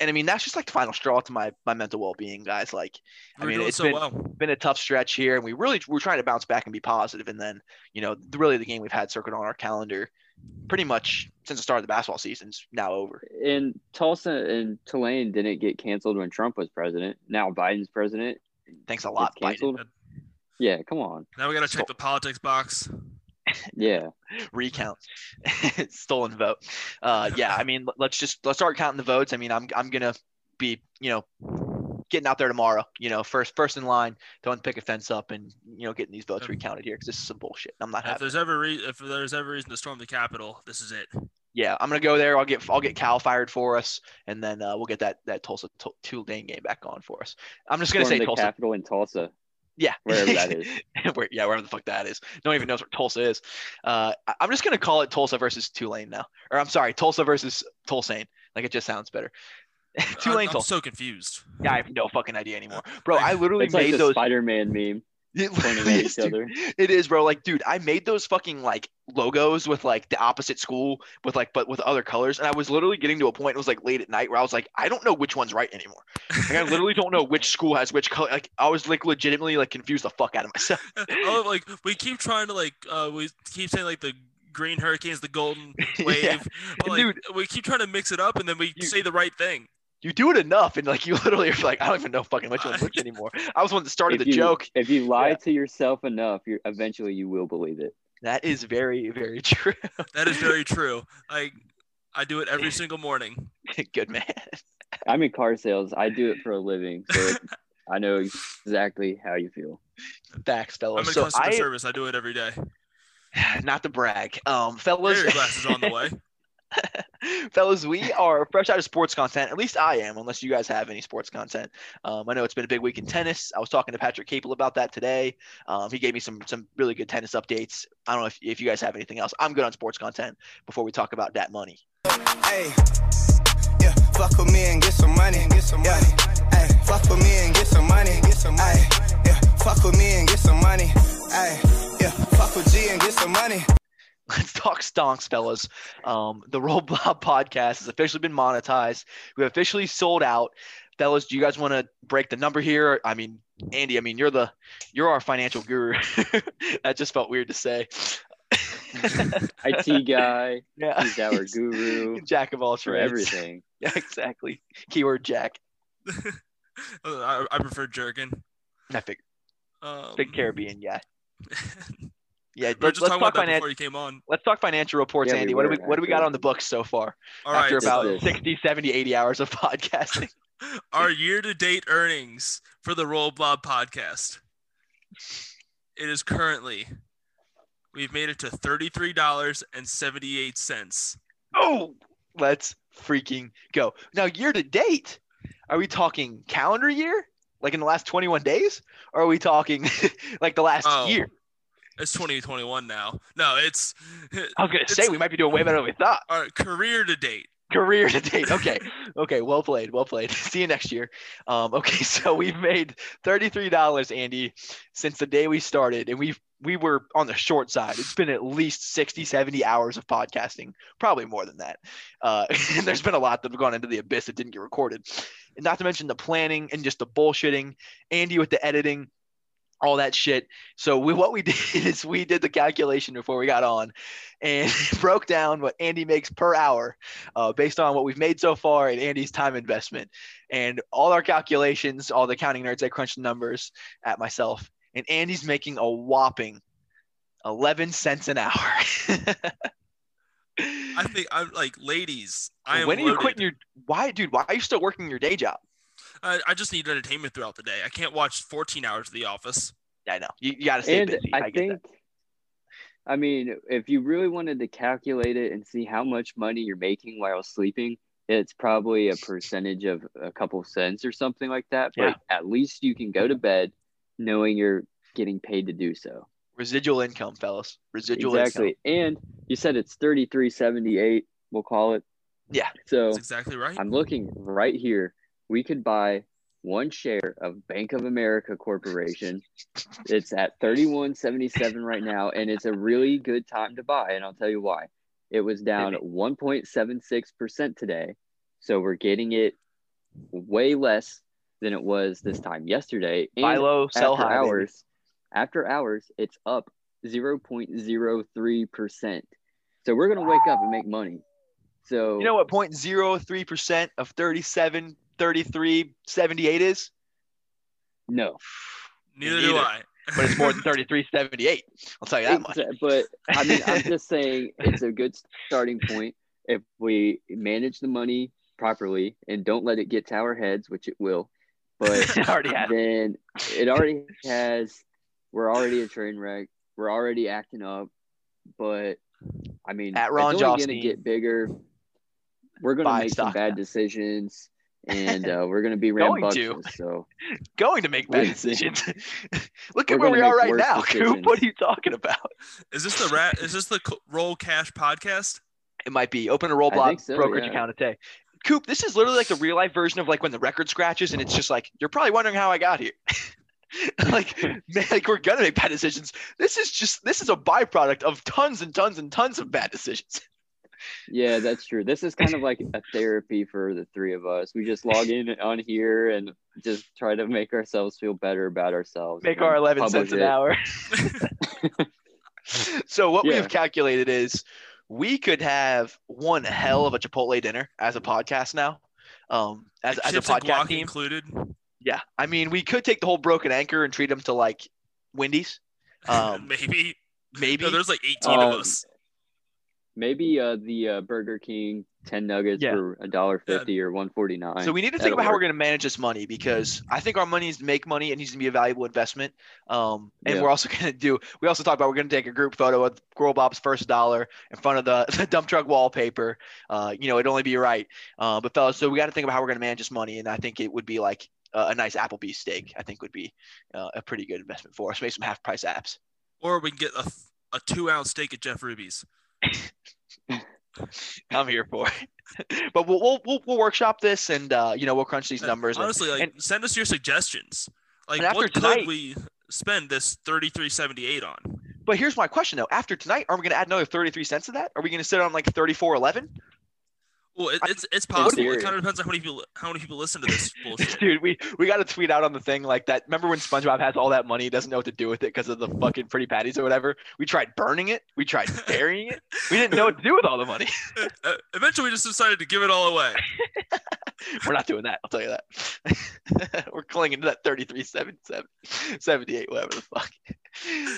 And I mean, that's just like the final straw to my mental well-being, guys. Like, it's been a tough stretch here, and we're trying to bounce back and be positive. And then, really the game we've had circled on our calendar pretty much since the start of the basketball season is now over. And Tulsa and Tulane didn't get canceled when Trump was president. Now Biden's president. Thanks a lot, Biden. Yeah, come on. Now we got to check the politics box. Yeah. Recount. Stolen vote. Yeah, I mean, let's start counting the votes. I mean, I'm gonna be, getting out there tomorrow, first in line, throwing the picket fence up and, getting these votes recounted here because this is some bullshit. I'm not happy. If there's ever reason to storm the Capitol, this is it. Yeah, I'm gonna go there. I'll get Cal fired for us, and then we'll get that Tulsa Tulane game back on for us. I'm just gonna say the Tulsa Capitol in Tulsa. Yeah, wherever that is. Wherever the fuck that is. No one even knows where Tulsa is. I'm just gonna call it Tulsa versus Tulane now, or I'm sorry, Tulsa versus Tulsane. Like, it just sounds better. Tulane. I'm so confused. Yeah, I have no fucking idea anymore, bro. I literally made like those Spider-Man meme. It really is, each other. It is, bro. Like, dude, I made those fucking like logos with like the opposite school with like, but with other colors. And I was literally getting to a point, it was like late at night where I was like, I don't know which one's right anymore. Like, I literally don't know which school has which color. Like, I was like legitimately like confused the fuck out of myself. Oh, like we keep trying to like, we keep saying like the Green Hurricanes, the Golden Wave. Yeah. But, like, dude, we keep trying to mix it up and then we say the right thing. You do it enough, and like you literally are like, I don't even know fucking which one which anymore. I was one that started the joke. If you lie to yourself enough, eventually you will believe it. That is very, very true. That is very true. I do it every single morning. Good man. I'm in car sales. I do it for a living, so I know exactly how you feel. Thanks, fellas. I'm in customer service. I do it every day. Not to brag, fellas. Your glasses on the way. Fellas, we are fresh out of sports content. At least I am, unless you guys have any sports content. I know it's been a big week in tennis. I was talking to Patrick Capel about that today. He gave me some really good tennis updates. I don't know if you guys have anything else. I'm good on sports content before we talk about that money. Hey, yeah, fuck with me and get some money and get some money. Hey, fuck with me and get some money and get some money. Yeah, fuck with me and get some money. Hey, yeah, fuck with G and get some money. Let's talk stonks, fellas. The RollBlob podcast has officially been monetized. We have officially sold out. Fellas, do you guys want to break the number here? I mean, Andy, you're our financial guru. That just felt weird to say. IT guy. Yeah. He's our guru. Jack of all trades. Everything. Yeah, exactly. Keyword Jack. I prefer jerkin. I figured. Big Caribbean, yeah. Yeah, let's talk about that before you came on. Let's talk financial reports, Andy. What do we got on the books so far? All right, after about 60, 70, 80 hours of podcasting. Our year-to-date earnings for the RollBlob podcast. It is currently we've made it to $33.78. Oh, let's freaking go. Now, year-to-date, are we talking calendar year? Like in the last 21 days? Or are we talking like the last year? It's 2021 now. No, it's. I was gonna say we might be doing way better than we thought. All right, career to date. Okay, okay. Well played. See you next year. Okay, so we've made $33, Andy, since the day we started, and we were on the short side. It's been at least 60, 70 hours of podcasting, probably more than that. And there's been a lot that have gone into the abyss that didn't get recorded, and not to mention the planning and just the bullshitting. Andy with the editing. All that shit. So what we did is we did the calculation before we got on and broke down what Andy makes per hour based on what we've made so far and Andy's time investment. And all our calculations, all the counting nerds, I crunched the numbers at myself. And Andy's making a whopping 11 cents an hour. I think I'm like, ladies, I am when are loaded. You quitting your – why, dude, why are you still working your day job? I just need entertainment throughout the day. I can't watch 14 hours of The Office. I know. You got to stay busy. I mean, if you really wanted to calculate it and see how much money you're making while sleeping, it's probably a percentage of a couple cents or something like that. But at least you can go to bed knowing you're getting paid to do so. Residual income, fellas. Exactly. And you said it's $33.78, we'll call it. Yeah. So that's exactly right. I'm looking right here. We could buy one share of Bank of America Corporation. It's at $31.77 right now, and it's a really good time to buy, and I'll tell you why. It was down 1.76% today, so we're getting it way less than it was this time yesterday. And buy low, sell high. After hours, it's up 0.03%. So we're going to wake up and make money. So you know what 0.03% of 33.78 is? No. Neither do I. But it's more than 33.78. I'll tell you that much. But I mean, I'm just saying it's a good starting point if we manage the money properly and don't let it get to our heads, which it will. But it already has. Then it already has. We're already a train wreck. We're already acting up. But I mean, it's only going to get bigger. We're going to make some bad decisions. And we're going to be rambunctious. So going to make bad decisions. Look at where we are right now, Coop. What are you talking about? Is this the Roll Cash podcast? It might be. Open a RollBlob brokerage account today. Coop, this is literally like the real life version of like when the record scratches, and it's just like you're probably wondering how I got here. like we're gonna make bad decisions. This is a byproduct of tons and tons and tons of bad decisions. Yeah, that's true. This is kind of like a therapy for the three of us. We just log in on here and just try to make ourselves feel better about ourselves. Make our 11 cents an hour. So what we have calculated is we could have one hell of a Chipotle dinner as a podcast now. As a podcast team included. Yeah. I mean, we could take the whole Broken Anchor and treat them to like Wendy's. Maybe. No, there's like 18 of us. Maybe the Burger King 10 nuggets for $1.50 or $1.49. So we need to think about how we're going to manage this money, because I think our money needs to make money. It needs to be a valuable investment. We're also going to we're going to take a group photo of RollBlob's first dollar in front of the dump truck wallpaper. It'd only be right. But fellas, so we got to think about how we're going to manage this money. And I think it would be like a nice Applebee's steak, I think would be a pretty good investment for us. Maybe some half price apps. Or we can get a 2-ounce steak at Jeff Ruby's. I'm here for it. But we'll workshop this, and we'll crunch these numbers. Honestly, send us your suggestions. Like, what could we spend this $33.78 on? But here's my question though: after tonight, are we going to add another 33 cents to that? Are we going to sit on like $34.11? Well, it's possible. It kind of depends on how many people listen to this bullshit. Dude, we got to tweet out on the thing like that. Remember when SpongeBob has all that money, doesn't know what to do with it because of the fucking Pretty Patties or whatever? We tried burning it. We tried burying it. We didn't know what to do with all the money. Eventually, we just decided to give it all away. We're not doing that. I'll tell you that. We're clinging to that 33, 78, whatever the fuck.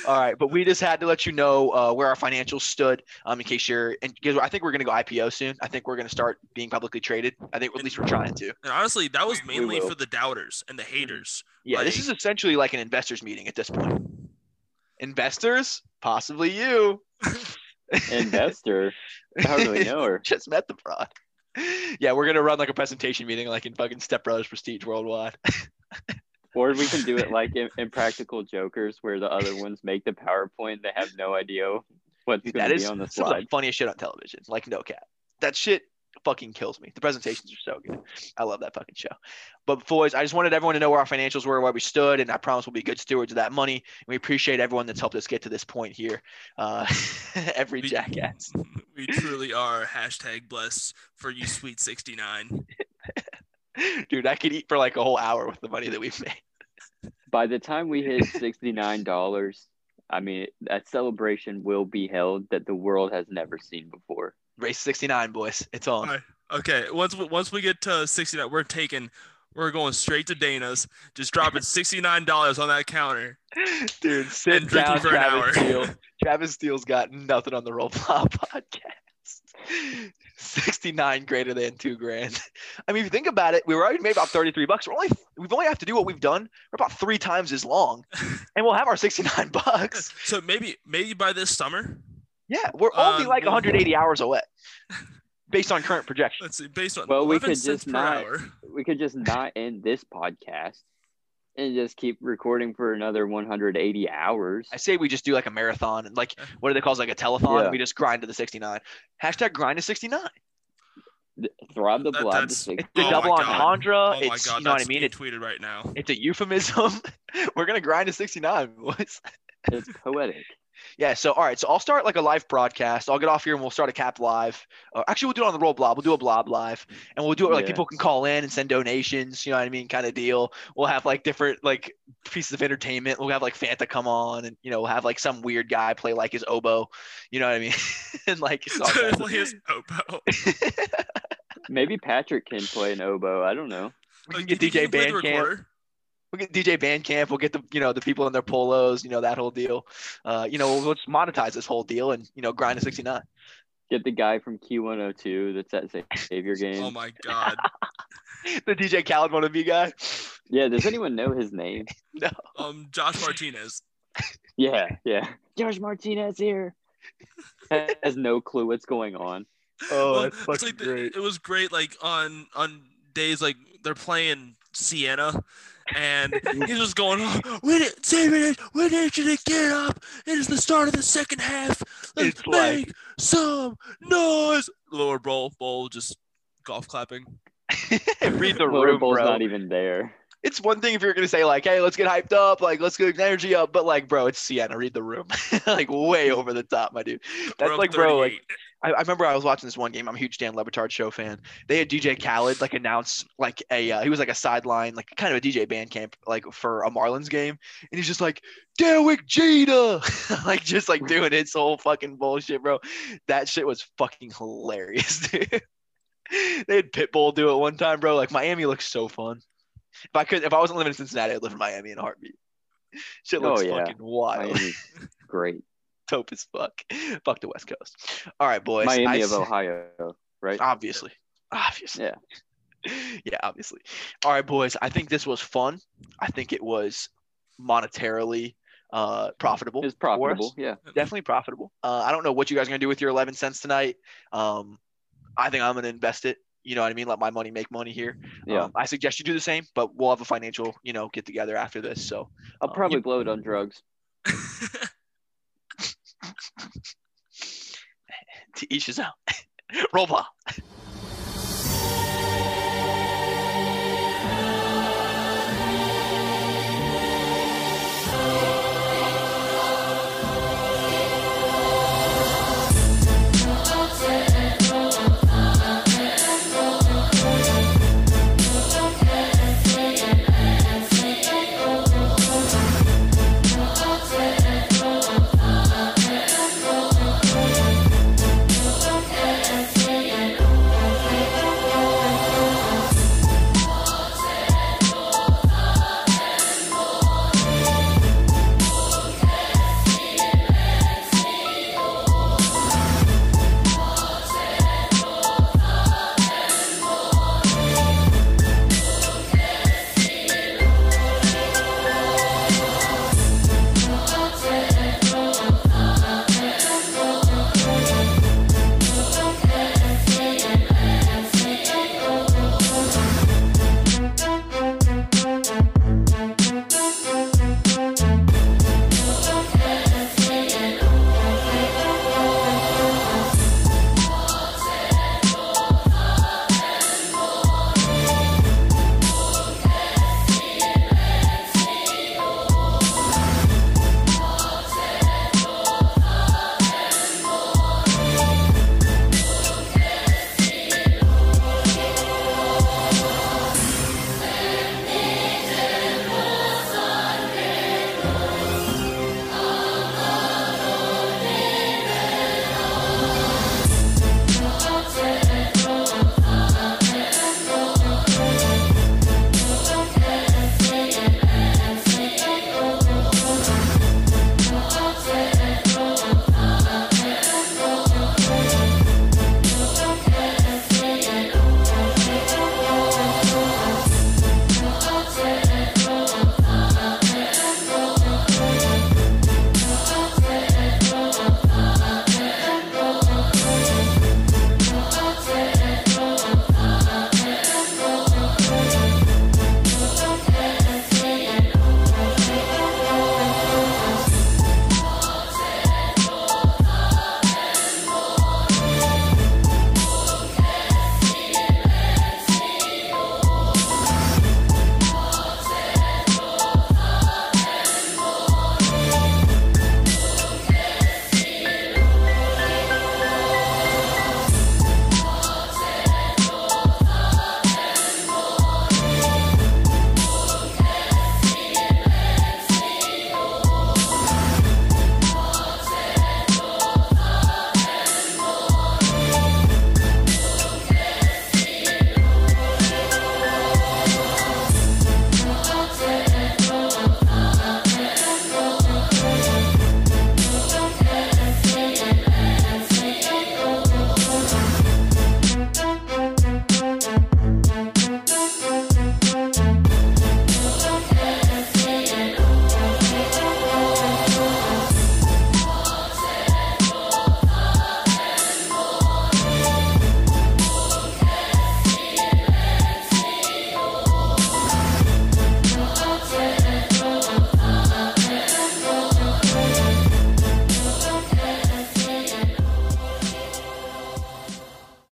All right, but we just had to let you know where our financials stood, in case you're. And because I think we're gonna go IPO soon. I think we're gonna start being publicly traded. I think at least we're trying to. And honestly, that was mainly for the doubters and the haters. Yeah, this is essentially like an investors meeting at this point. Investors, possibly you. Investor. How do we know her? Just met the broad. Yeah, we're gonna run like a presentation meeting, like in fucking Step Brothers Prestige Worldwide. Or we can do it like in Practical Jokers, where the other ones make the PowerPoint. They have no idea what's going to be on the slide. That's the funniest shit on television. Like, no cap. That shit fucking kills me. The presentations are so good. I love that fucking show. But, boys, I just wanted everyone to know where our financials were, where we stood, and I promise we'll be good stewards of that money. And we appreciate everyone that's helped us get to this point here. Every jackass. We truly are #blessed for you, sweet 69. Dude, I could eat for like a whole hour with the money that we've made. By the time we hit $69, I mean, that celebration will be held that the world has never seen before. Race 69, boys. It's on. All right. Okay. Once we get to 69, we're going straight to Dana's, just dropping $69 on that counter. Dude, sit down, Travis Steele. Travis Steele's got nothing on the RollBlob podcast. 69 greater than $2,000. I mean, if you think about it, we were already made about $33. We've only have to do what we've done. We're about 3 times as long, and we'll have our $69. So maybe by this summer. Yeah, we're only like 180 hours away, based on current projections. Let's see. Based on we could just not end this podcast and just keep recording for another 180 hours. I say we just do like a marathon, and like, what do they call it? Like a telethon. Yeah. We just grind to the 69. #GrindTo69. Throb the blood. It's a double entendre. Oh my God, you know what I mean? It's tweeted right now. It's a euphemism. We're going to grind to 69, boys. It's poetic. Yeah, so all right, so I'll start like a live broadcast. I'll get off here and we'll start a cap live. Actually, we'll do it on the RollBlob. We'll do a blob live, and we'll do it like people can call in and send donations. You know what I mean, kind of deal. We'll have like different like pieces of entertainment. We'll have like Fanta come on, and we'll have like some weird guy play like his oboe. You know what I mean? And like it's all play his oboe. Maybe Patrick can play an oboe. I don't know. We can get DJ Bandcamp. We'll get DJ Bandcamp. We'll get the the people in their polos. That whole deal. We'll just monetize this whole deal and grind to 69. Get the guy from Q102 that's at Xavier game. Oh my God, the DJ Khaled wannabe guy. Yeah, does anyone know his name? No. Josh Martinez. Yeah. Josh Martinez here has no clue what's going on. Oh, that's fucking great. It was great. Like on days like they're playing Sienna. And he's just going, we need you to get up. It is the start of the second half. Let's make some noise. Lower bowl just golf clapping. Read the room, bro. Not even there. it's one thing if you're going to say, like, hey, let's get hyped up, like, let's get energy up. But, like, bro, it's Sienna. Read the room. Like, way over the top, my dude. That's like, bro, like, I remember I was watching this one game. I'm a huge Dan Le Batard Show fan. They had DJ Khaled, like, announce, like, he was, like, a sideline, like, kind of a DJ band camp, like, for a Marlins game. And he's just like, Derek Jeter, like, just, like, doing his whole fucking bullshit, bro. That shit was fucking hilarious, dude. They had Pitbull do it one time, bro. Like, Miami looks so fun. If I wasn't living in Cincinnati, I'd live in Miami in a heartbeat. Shit looks fucking wild. Miami's great. Dope as fuck. Fuck the West Coast. All right, boys. Miami of Ohio, right? Obviously. Yeah, obviously. All right, boys. I think this was fun. I think it was monetarily profitable. It was profitable, yeah. Definitely profitable. I don't know what you guys are going to do with your 11 cents tonight. I think I'm going to invest it. You know what I mean? Let my money make money here. Yeah. I suggest you do the same, but we'll have a financial, get together after this. So I'll probably blow it on drugs. To each his own. Roll ball.